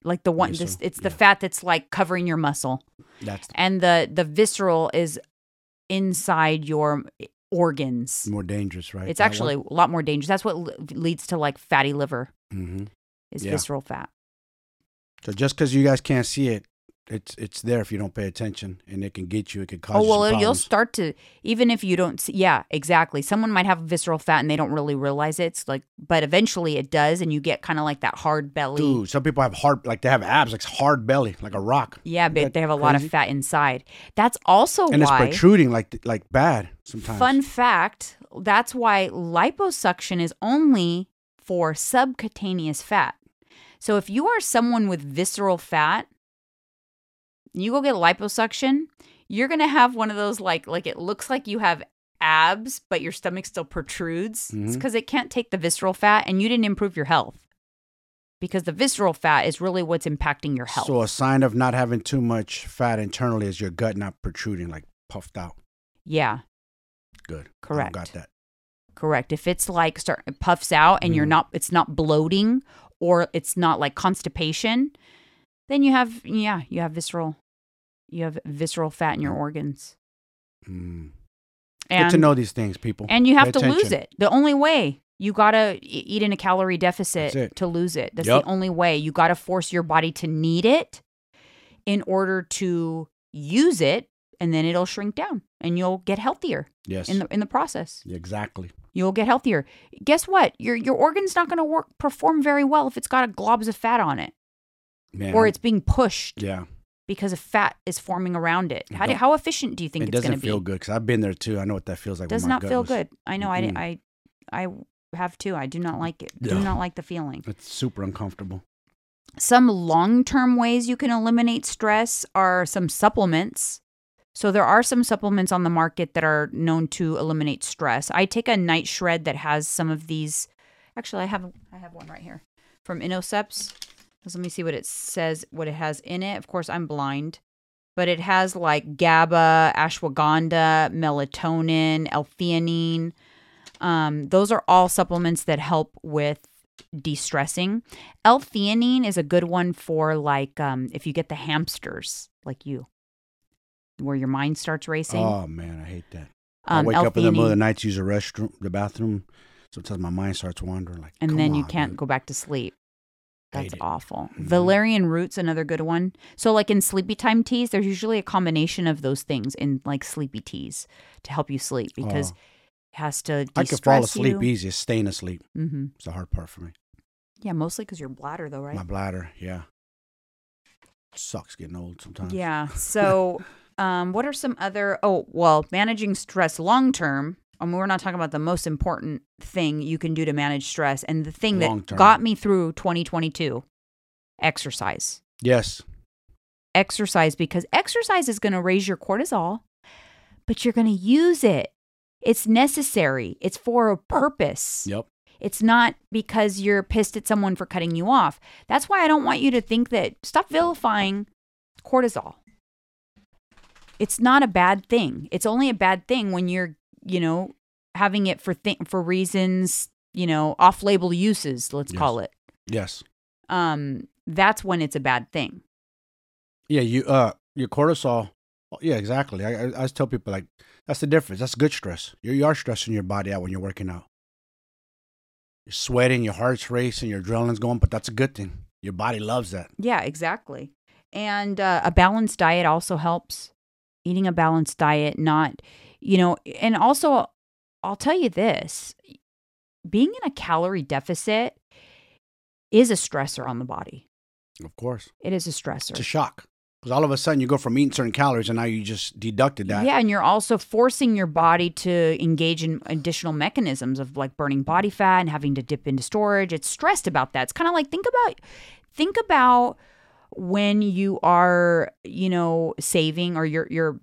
Like the one, visceral, this, it's yeah. the fat that's like covering your muscle. That's the, and the, the visceral is inside your organs. More dangerous, right? It's that actually one? a lot more dangerous. That's what l- leads to like fatty liver mm-hmm. is yeah. visceral fat. So just because you guys can't see it, It's it's there if you don't pay attention, and it can get you. It could cause. Oh well, you you'll start to even if you don't see. Yeah, exactly. Someone might have visceral fat and they don't really realize it. It's like, but eventually it does, and you get kind of like that hard belly. Dude, some people have hard, like they have abs, like hard belly, like a rock. Yeah, but they have a crazy? lot of fat inside. That's also and why, it's protruding like like bad sometimes. Fun fact: that's why liposuction is only for subcutaneous fat. So if you are someone with visceral fat. You go get liposuction, you're going to have one of those like, like it looks like you have abs, but your stomach still protrudes. Mm-hmm. It's because it can't take the visceral fat and you didn't improve your health because the visceral fat is really what's impacting your health. So a sign of not having too much fat internally is your gut not protruding, like puffed out. Yeah. Good. Correct. Got that. Correct. If it's like start, it puffs out and mm-hmm. you're not, it's not bloating or it's not like constipation, then you have, yeah, you have visceral. You have visceral fat in your organs. Mm. And, Get to know these things, people. And you have Pay to attention. lose it. The only way. You got to eat in a calorie deficit to lose it. That's yep. the only way. You got to force your body to need it in order to use it, and then it'll shrink down, and you'll get healthier yes. in the in the process. Exactly. You'll get healthier. Guess what? Your your organ's not going to work perform very well if it's got a globs of fat on it. Man. Or it's being pushed. Yeah. Because a fat is forming around it. How do, how efficient do you think it it's going to be? It doesn't feel good because I've been there too. I know what that feels like. Does when my not gut feel was... good. I know. Mm-hmm. I I I have too. I do not like it. Do Ugh. not like the feeling. It's super uncomfortable. Some long-term ways you can eliminate stress are some supplements. So there are some supplements on the market that are known to eliminate stress. I take a night shred that has some of these. Actually, I have I have one right here from Inoceps. Let me see what it says, what it has in it. Of course, I'm blind. But it has like GABA, ashwagandha, melatonin, L-theanine. Um, those are all supplements that help with de-stressing. L-theanine is a good one for like um, if you get the hamsters like you, where your mind starts racing. Oh, man, I hate that. Um, I wake L-theanine. up in the middle of the night to use the restroom, the bathroom. Sometimes my mind starts wandering. Like, and then on, you can't dude. go back to sleep. That's awful. Mm-hmm. Valerian root's another good one. So like in sleepy time teas, there's usually a combination of those things in like sleepy teas to help you sleep because oh. it has to de-stress I could fall asleep you. easy. Staying asleep. Mm-hmm. It's the hard part for me. Yeah, mostly because your bladder though, right? My bladder, yeah. It sucks getting old sometimes. Yeah. So um, what are some other, oh, well, managing stress long-term. I mean, we're not talking about the most important thing you can do to manage stress. And the thing Long that term. got me through twenty twenty-two, exercise. Yes. Exercise, because exercise is going to raise your cortisol, but you're going to use it. It's necessary. It's for a purpose. Yep. It's not because you're pissed at someone for cutting you off. That's why I don't want you to think that, stop vilifying cortisol. It's not a bad thing. It's only a bad thing when you're you know, having it for th- for reasons, you know, off-label uses, let's yes. call it. Yes. Um, that's when it's a bad thing. Yeah, you uh, your cortisol. Yeah, exactly. I, I I tell people like that's the difference. That's good stress. You you are stressing your body out when you're working out. You're sweating, your heart's racing, your adrenaline's going, but that's a good thing. Your body loves that. Yeah, exactly. And uh, a balanced diet also helps. Eating a balanced diet, not. You know, and also, I'll tell you this, being in a calorie deficit is a stressor on the body. Of course. It is a stressor. It's a shock. Because all of a sudden you go from eating certain calories and now you just deducted that. Yeah, and you're also forcing your body to engage in additional mechanisms of like burning body fat and having to dip into storage. It's stressed about that. It's kind of like, think about, think about when you are, you know, saving or you're, you're,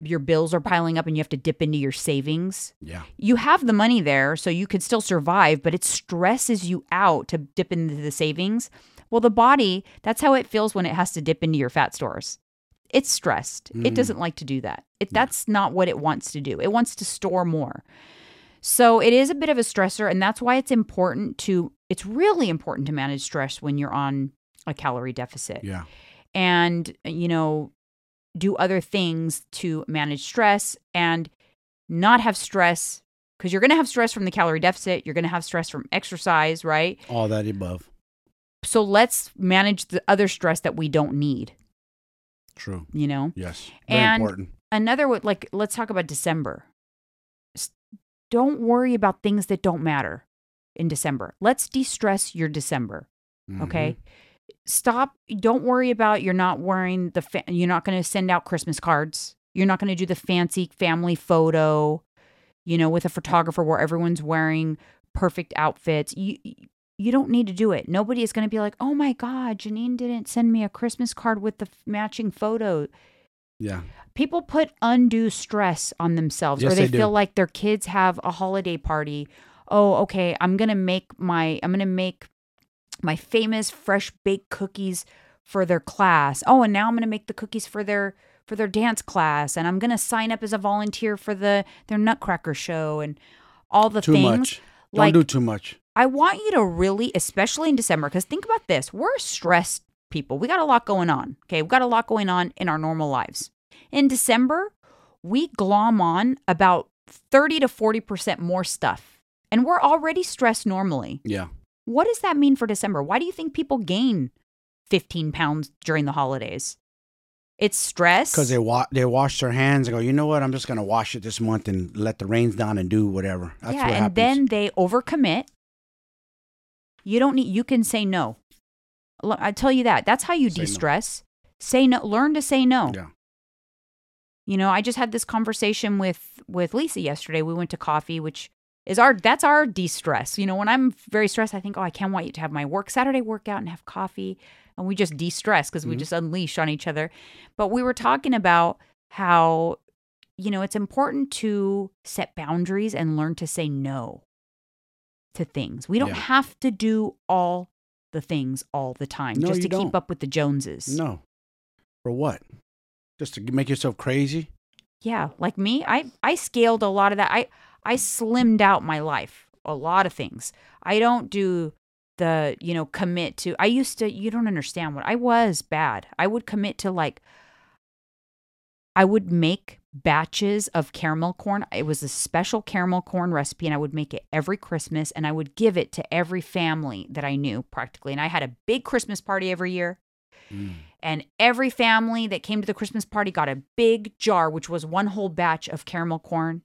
your bills are piling up and you have to dip into your savings. Yeah. You have the money there, so you could still survive, but it stresses you out to dip into the savings. Well, the body, that's how it feels when it has to dip into your fat stores. It's stressed. Mm. It doesn't like to do that. It, yeah. That's not what it wants to do. It wants to store more. So it is a bit of a stressor, and that's why it's important to, it's really important to manage stress when you're on a calorie deficit. Yeah. And, you know, do other things to manage stress and not have stress, because you're going to have stress from the calorie deficit. You're going to have stress from exercise, right? All that above. So let's manage the other stress that we don't need. True. You know? Yes. Very and important. Another, like, let's talk about December. Don't worry about things that don't matter in December. Let's de-stress your December. Okay? Mm-hmm. Stop. Don't worry about, you're not wearing the, fa- you're not going to send out Christmas cards. You're not going to do the fancy family photo, you know, with a photographer where everyone's wearing perfect outfits. You you don't need to do it. Nobody is going to be like, oh my God, Janine didn't send me a Christmas card with the f- matching photo. Yeah. People put undue stress on themselves, yes, or they, they feel do. Like their kids have a holiday party. Oh, okay. I'm going to make my, I'm going to make my famous fresh baked cookies for their class. Oh, and now I'm going to make the cookies for their for their dance class, and I'm going to sign up as a volunteer for the their Nutcracker show and all the too things. Too much. Don't like, do too much. I want you to really, especially in December, because think about this. We're stressed people. We got a lot going on. Okay, we got a lot going on in our normal lives. In December, we glom on about thirty to forty percent more stuff, and we're already stressed normally. Yeah. What does that mean for December? Why do you think people gain fifteen pounds during the holidays? It's stress. Because they, wa- they wash their hands and go, you know what? I'm just going to wash it this month and let the rains down and do whatever. That's yeah, what happens. And then they overcommit. You don't need, you can say no. I tell you that. That's how you say de-stress. No. Say no. Learn to say no. Yeah. You know, I just had this conversation with, with Lisa yesterday. We went to coffee, which... Is our that's our de-stress. You know, when I'm very stressed, I think, oh, I can't wait to have my work Saturday workout and have coffee. And we just de-stress because mm-hmm. we just unleash on each other. But we were talking about how, you know, it's important to set boundaries and learn to say no to things. We don't yeah. have to do all the things all the time no, just to don't. keep up with the Joneses. No. For what? Just to make yourself crazy? Yeah. Like me, I, I scaled a lot of that. I... I slimmed out my life, a lot of things. I don't do the, you know, commit to, I used to, you don't understand what, I was bad. I would commit to like, I would make batches of caramel corn. It was a special caramel corn recipe, and I would make it every Christmas, and I would give it to every family that I knew practically. And I had a big Christmas party every year. Mm. And every family that came to the Christmas party got a big jar, which was one whole batch of caramel corn.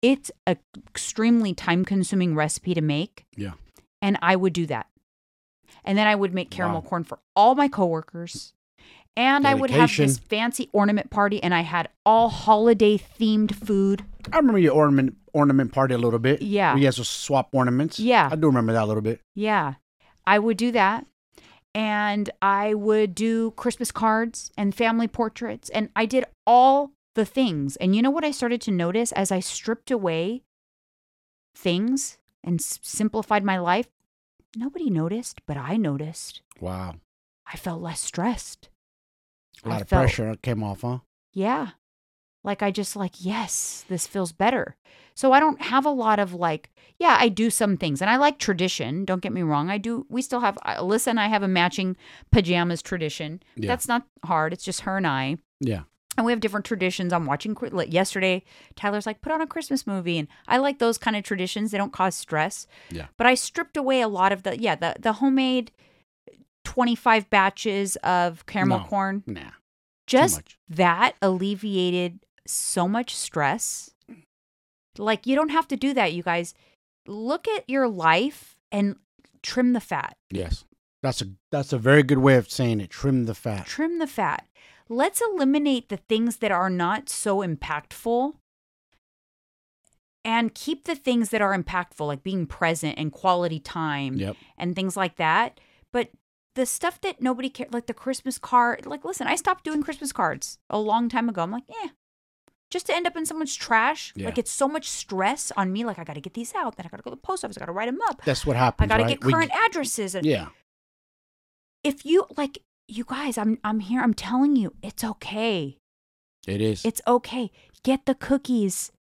It's an extremely time-consuming recipe to make. Yeah. And I would do that. And then I would make caramel wow. corn for all my coworkers. And Dedication. I would have this fancy ornament party, and I had all holiday-themed food. I remember your ornament ornament party a little bit. Yeah. We had to swap ornaments. Yeah. I do remember that a little bit. Yeah. I would do that. And I would do Christmas cards and family portraits. And I did all the things. And you know what I started to notice as I stripped away things and s- simplified my life? Nobody noticed, but I noticed. Wow. I felt less stressed. A lot I of felt, pressure came off, huh? Yeah. Like I just like, yes, this feels better. So I don't have a lot of like, yeah, I do some things. And I like tradition. Don't get me wrong. I do. We still have, Alyssa and I have a matching pajamas tradition. Yeah. That's not hard. It's just her and I. Yeah. And we have different traditions on watching. Like yesterday, Tyler's like, put on a Christmas movie. And I like those kind of traditions. They don't cause stress. Yeah. But I stripped away a lot of the, yeah, the, the homemade twenty-five batches of caramel no. corn. Nah. Just that alleviated so much stress. Like, you don't have to do that, you guys. Look at your life and trim the fat. Yes. That's a, that's a very good way of saying it. Trim the fat. Trim the fat. Let's eliminate the things that are not so impactful and keep the things that are impactful, like being present and quality time yep. and things like that. But the stuff that nobody cares, like the Christmas card, like, listen, I stopped doing Christmas cards a long time ago. I'm like, eh, just to end up in someone's trash. Yeah. Like, it's so much stress on me. Like, I got to get these out. Then I got to go to the post office. I got to write them up. That's what happens. I got to right? get current we... addresses. And yeah. If you like, you guys, I'm I'm here. I'm telling you, it's okay. It is. It's okay. Get the cookies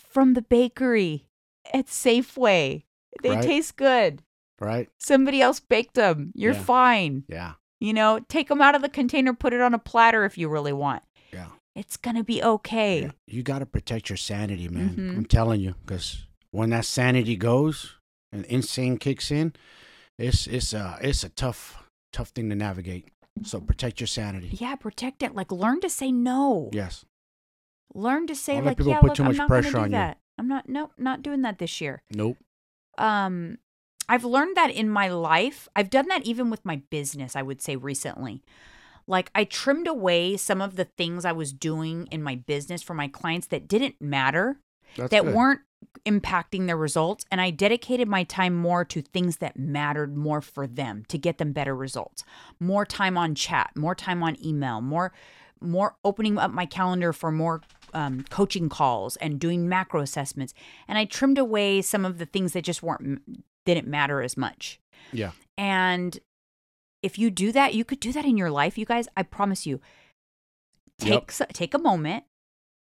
from the bakery at Safeway. They right. taste good. Right. Somebody else baked them. You're yeah. fine. Yeah. You know, take them out of the container, put it on a platter if you really want. Yeah. It's going to be okay. Yeah. You got to protect your sanity, man. Mm-hmm. I'm telling you, because when that sanity goes and insane kicks in, it's it's uh, it's a tough, tough thing to navigate. So protect your sanity. Yeah, protect it. Like, learn to say no. Yes. Learn to say, I'll like, yeah, look, I'm not going to do that. You. I'm not, no, not doing that this year. Nope. Um, I've learned that in my life. I've done that even with my business, I would say, recently. Like, I trimmed away some of the things I was doing in my business for my clients that didn't matter, That's that good. weren't impacting their results. And I dedicated my time more to things that mattered more for them to get them better results. More time on chat, more time on email, more more opening up my calendar for more um, coaching calls and doing macro assessments. And I trimmed away some of the things that just weren't didn't matter as much. Yeah. And if you do that, you could do that in your life, you guys. I promise you. Take yep. take a moment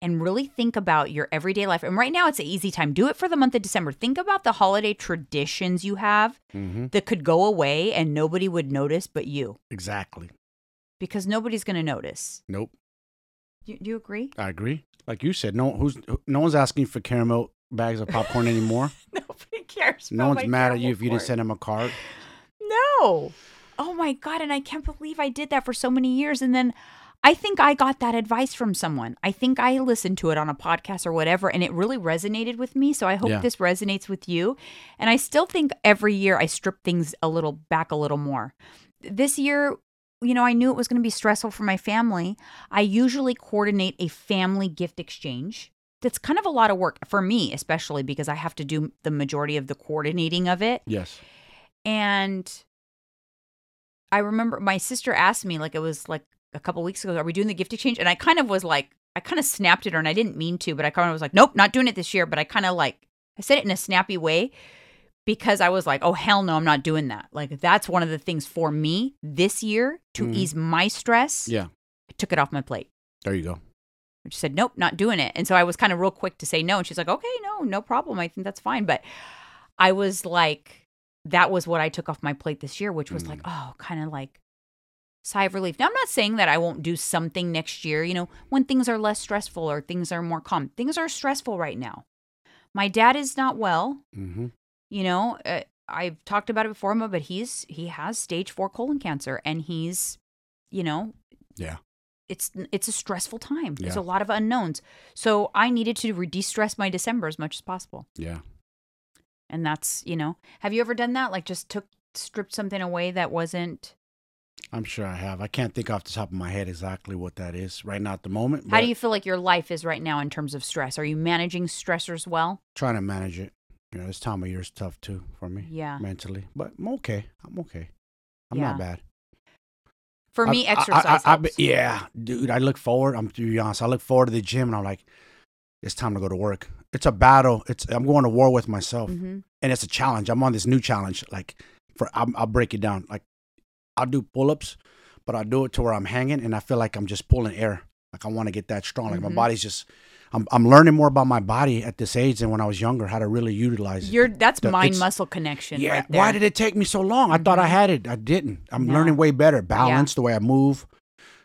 and really think about your everyday life. And right now it's an easy time. Do it for the month of December. Think about the holiday traditions you have mm-hmm. that could go away and nobody would notice but you. Exactly. Because nobody's going to notice. Nope. Do, do you agree? I agree. Like you said, no who's no one's asking for caramel bags of popcorn anymore. Nobody cares. No one's mad at you if you didn't send them a card. No. Oh my God. And I can't believe I did that for so many years. And then I think I got that advice from someone. I think I listened to it on a podcast or whatever, and it really resonated with me. So I hope yeah. this resonates with you. And I still think every year I strip things a little back a little more. This year, you know, I knew it was going to be stressful for my family. I usually coordinate a family gift exchange. That's kind of a lot of work for me, especially because I have to do the majority of the coordinating of it. Yes. And I remember my sister asked me, like, it was like, a couple weeks ago, are we doing the gift exchange? And I kind of was like, I kind of snapped at her, and I didn't mean to, but I kind of was like, nope, not doing it this year. But I kind of like, I said it in a snappy way because I was like, oh, hell no, I'm not doing that. Like, that's one of the things for me this year to mm. ease my stress. Yeah. I took it off my plate. There you go. She said, nope, not doing it. And so I was kind of real quick to say no. And she's like, okay, no, no problem. I think that's fine. But I was like, that was what I took off my plate this year, which was mm. like, oh, kind of like, sigh of relief. Now, I'm not saying that I won't do something next year, you know, when things are less stressful or things are more calm. Things are stressful right now. My dad is not well. Mm-hmm. You know, uh, I've talked about it before, but he's he has stage four colon cancer, and he's, you know, yeah, it's it's a stressful time. Yeah. There's a lot of unknowns. So I needed to de-stress my December as much as possible. Yeah. And that's, you know, have you ever done that? Like, just took stripped something away that wasn't. I'm sure I have. I can't think off the top of my head exactly what that is right now at the moment. How do you feel like your life is right now in terms of stress? Are you managing stressors well? Trying to manage it. You know, this time of year is tough too for me. Yeah. Mentally. But I'm okay. I'm okay. I'm yeah. not bad. For I, me, exercise I, I, I, helps. I, yeah. Dude, I look forward. I'm to be honest. I look forward to the gym, and I'm like, it's time to go to work. It's a battle. It's I'm going to war with myself. Mm-hmm. And it's a challenge. I'm on this new challenge. Like, for I'm, I'll break it down. Like, I'll do pull-ups, but I'll do it to where I'm hanging, and I feel like I'm just pulling air. Like, I want to get that strong. Like, mm-hmm. my body's just, I'm I'm learning more about my body at this age than when I was younger, how to really utilize You're, it. That's the, mind-muscle connection yeah, right there. Why did it take me so long? Mm-hmm. I thought I had it. I didn't. I'm no. learning way better. Balance, yeah. the way I move,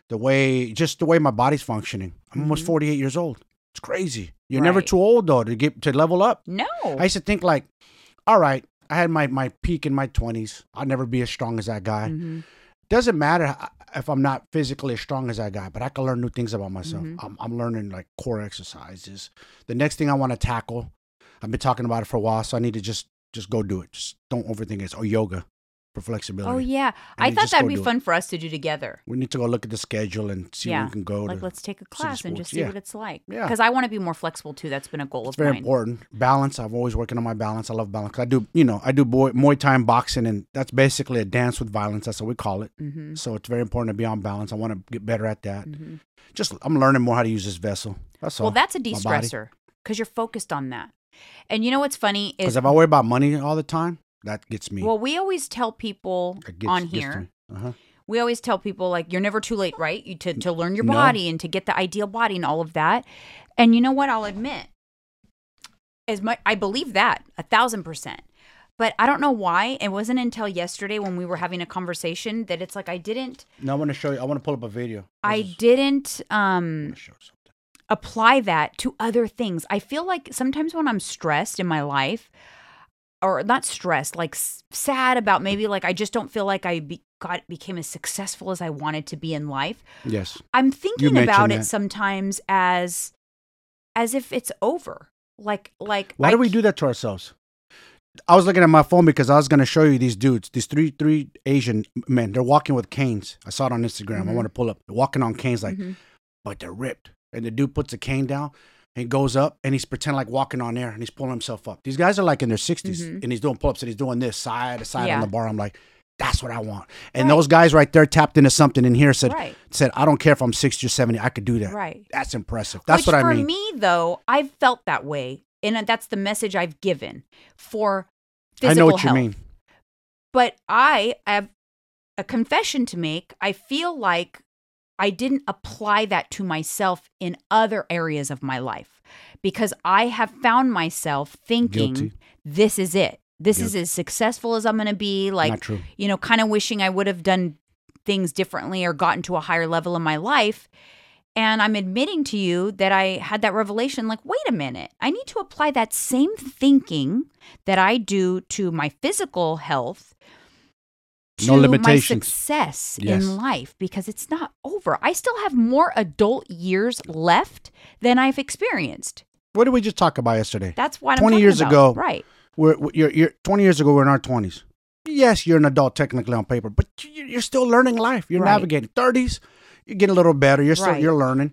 the way, just the way my body's functioning. I'm mm-hmm. almost forty-eight years old. It's crazy. You're right. never too old, though, to get to level up. No. I used to think, like, all right. I had my, my peak in my twenties. I'll never be as strong as that guy. Mm-hmm. Doesn't matter if I'm not physically as strong as that guy, but I can learn new things about myself. Mm-hmm. I'm, I'm learning, like, core exercises. The next thing I want to tackle, I've been talking about it for a while, so I need to just just go do it. Just don't overthink it. Or yoga for flexibility. Oh, yeah. I, I thought that'd be fun it. for us to do together. We need to go look at the schedule and see yeah. where we can go. Like, to, let's take a class and just see yeah. what it's like. Yeah. Because I want to be more flexible, too. That's been a goal it's of mine. It's very important. Balance. I'm always working on my balance. I love balance. I do, you know, I do boy, Muay Thai boxing, and that's basically a dance with violence. That's what we call it. Mm-hmm. So it's very important to be on balance. I want to get better at that. Mm-hmm. Just, I'm learning more how to use this vessel. That's all. Well, that's a de-stressor because you're focused on that. And you know what's funny is... Because if I worry about money all the time... That gets me. Well, we always tell people gets, on here, uh-huh. we always tell people, like, you're never too late, right? You to, to learn your body no. and to get the ideal body and all of that. And you know what? I'll admit, as much I believe that a thousand percent. But I don't know why. It wasn't until yesterday when we were having a conversation that it's like I didn't. No, I want to show you. I want to pull up a video. This I is, didn't um, show something. apply that to other things. I feel like sometimes when I'm stressed in my life, or not stressed, like s- sad about maybe like I just don't feel like I be- got became as successful as I wanted to be in life. Yes. I'm thinking about that. It sometimes as as if it's over. Like like. Why I do we do that to ourselves? I was looking at my phone because I was going to show you these dudes, these three three Asian men. They're walking with canes. I saw it on Instagram. Mm-hmm. I want to pull up. They're walking on canes, like, mm-hmm. but they're ripped. And the dude puts a cane down and goes up, and he's pretending like walking on air, and he's pulling himself up. These guys are like in their sixties, mm-hmm. and he's doing pull ups, and he's doing this side to side yeah. on the bar. I'm like, that's what I want. And right. those guys right there tapped into something in here. Said, right. said, I don't care if I'm sixty or seventy, I could do that. Right. That's impressive. That's Which what I mean. For me though, I've felt that way. And that's the message I've given for physical health. I know what health. you mean. But I have a confession to make. I feel like I didn't apply that to myself in other areas of my life because I have found myself thinking, Guilty. this is it. This Guilty. is as successful as I'm going to be. Like, Not true. you know, kind of wishing I would have done things differently or gotten to a higher level in my life. And I'm admitting to you that I had that revelation, like, wait a minute, I need to apply that same thinking that I do to my physical health to no limitations. my success yes. in life, because it's not over. I still have more adult years left than I've experienced. What did we just talk about yesterday? That's what I'm talking about. twenty years ago. Right. We're, you're, you're, twenty years ago, we're in our twenties. Yes, you're an adult technically on paper, but you're still learning life. You're right. navigating. thirties. You get a little better. You're still, right. you're learning.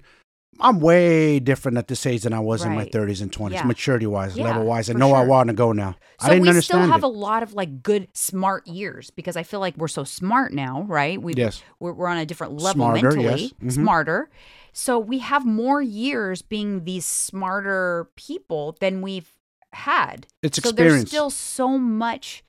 I'm way different at this age than I was right. in my thirties and twenties, yeah. maturity-wise, yeah, level-wise. I know sure. I want to go now. So I didn't understand So we still have it. a lot of like good, smart years because I feel like we're so smart now, right? We've, yes. We're, we're on a different level smarter, mentally, yes. mm-hmm. smarter. So we have more years being these smarter people than we've had. It's so experience. So there's still so much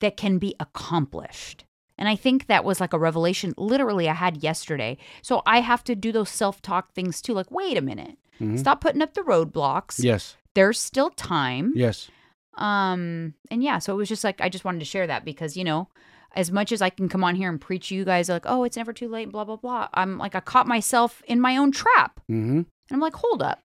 that can be accomplished. And I think that was like a revelation literally I had yesterday. So I have to do those self-talk things too. Like, wait a minute. Mm-hmm. Stop putting up the roadblocks. Yes. There's still time. Yes. Um. And yeah, so it was just like, I just wanted to share that because, you know, as much as I can come on here and preach you guys like, oh, it's never too late, blah, blah, blah. I'm like, I caught myself in my own trap. Mm-hmm. And I'm like, hold up.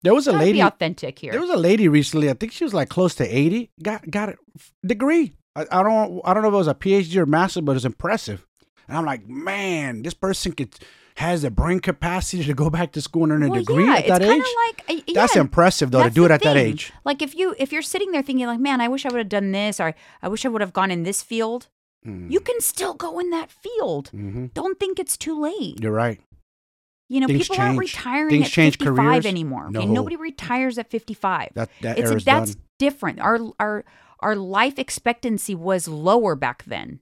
There was a lady. Be authentic here. There was a lady recently. I think she was like close to eighty. Got, got a degree. I don't I don't know if it was a P H D or master's, but it's impressive. And I'm like, man, this person could, has the brain capacity to go back to school and earn a well, degree yeah, at that age. Like, yeah, that's impressive, though, that's to do it at thing. that age. Like, if, you, if you're sitting there thinking, like, man, I wish I would have done this, or I wish I would have gone in this field, mm. you can still go in that field. Mm-hmm. Don't think it's too late. You're right. You know, Things people change. aren't retiring Things at change fifty-five careers. anymore. No. Okay? Nobody retires at fifty-five. That, that it's like, That's done. different. Our Our... Our life expectancy was lower back then.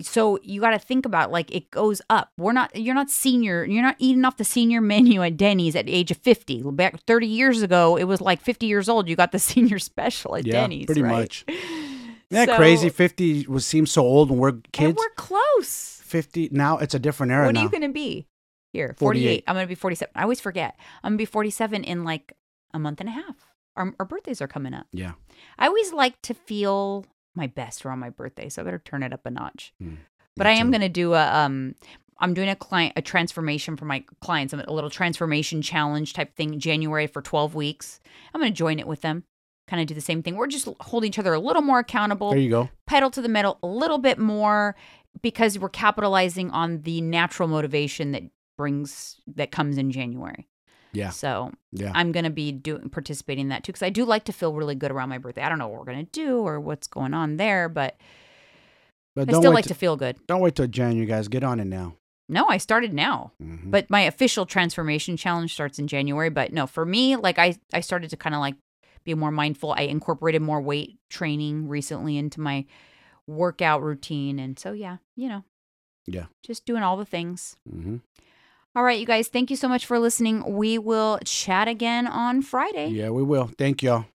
So you got to think about like it goes up. We're not, you're not senior. You're not eating off the senior menu at Denny's at the age of fifty. Back thirty years ago, it was like fifty years old. You got the senior special at yeah, Denny's. Pretty right? much. Isn't that so, crazy? fifty was seems so old when we're kids. And we're close. fifty. Now it's a different era. What now. are you going to be? Here, forty-eight. forty-eight. I'm going to be forty-seven. I always forget. I'm going to be forty-seven in like a month and a half. Our, our birthdays are coming up. Yeah. I always like to feel my best around my birthday, so I better turn it up a notch. Mm, but I am going to do a, um, I'm doing a client, a transformation for my clients, a little transformation challenge type thing in January for twelve weeks. I'm going to join it with them, kind of do the same thing. We're just holding each other a little more accountable. There you go. Pedal to the metal a little bit more because we're capitalizing on the natural motivation that brings, that comes in January. Yeah. So yeah. I'm going to be doing participating in that too because I do like to feel really good around my birthday. I don't know what we're going to do or what's going on there, but, but I still like to, to feel good. Don't wait till January, guys. Get on it now. No, I started now. Mm-hmm. But my official transformation challenge starts in January. But no, for me, like I, I started to kind of like be more mindful. I incorporated more weight training recently into my workout routine. And so, yeah, you know. Yeah. Just doing all the things. Mm-hmm. All right, you guys, thank you so much for listening. We will chat again on Friday. Yeah, we will. Thank y'all.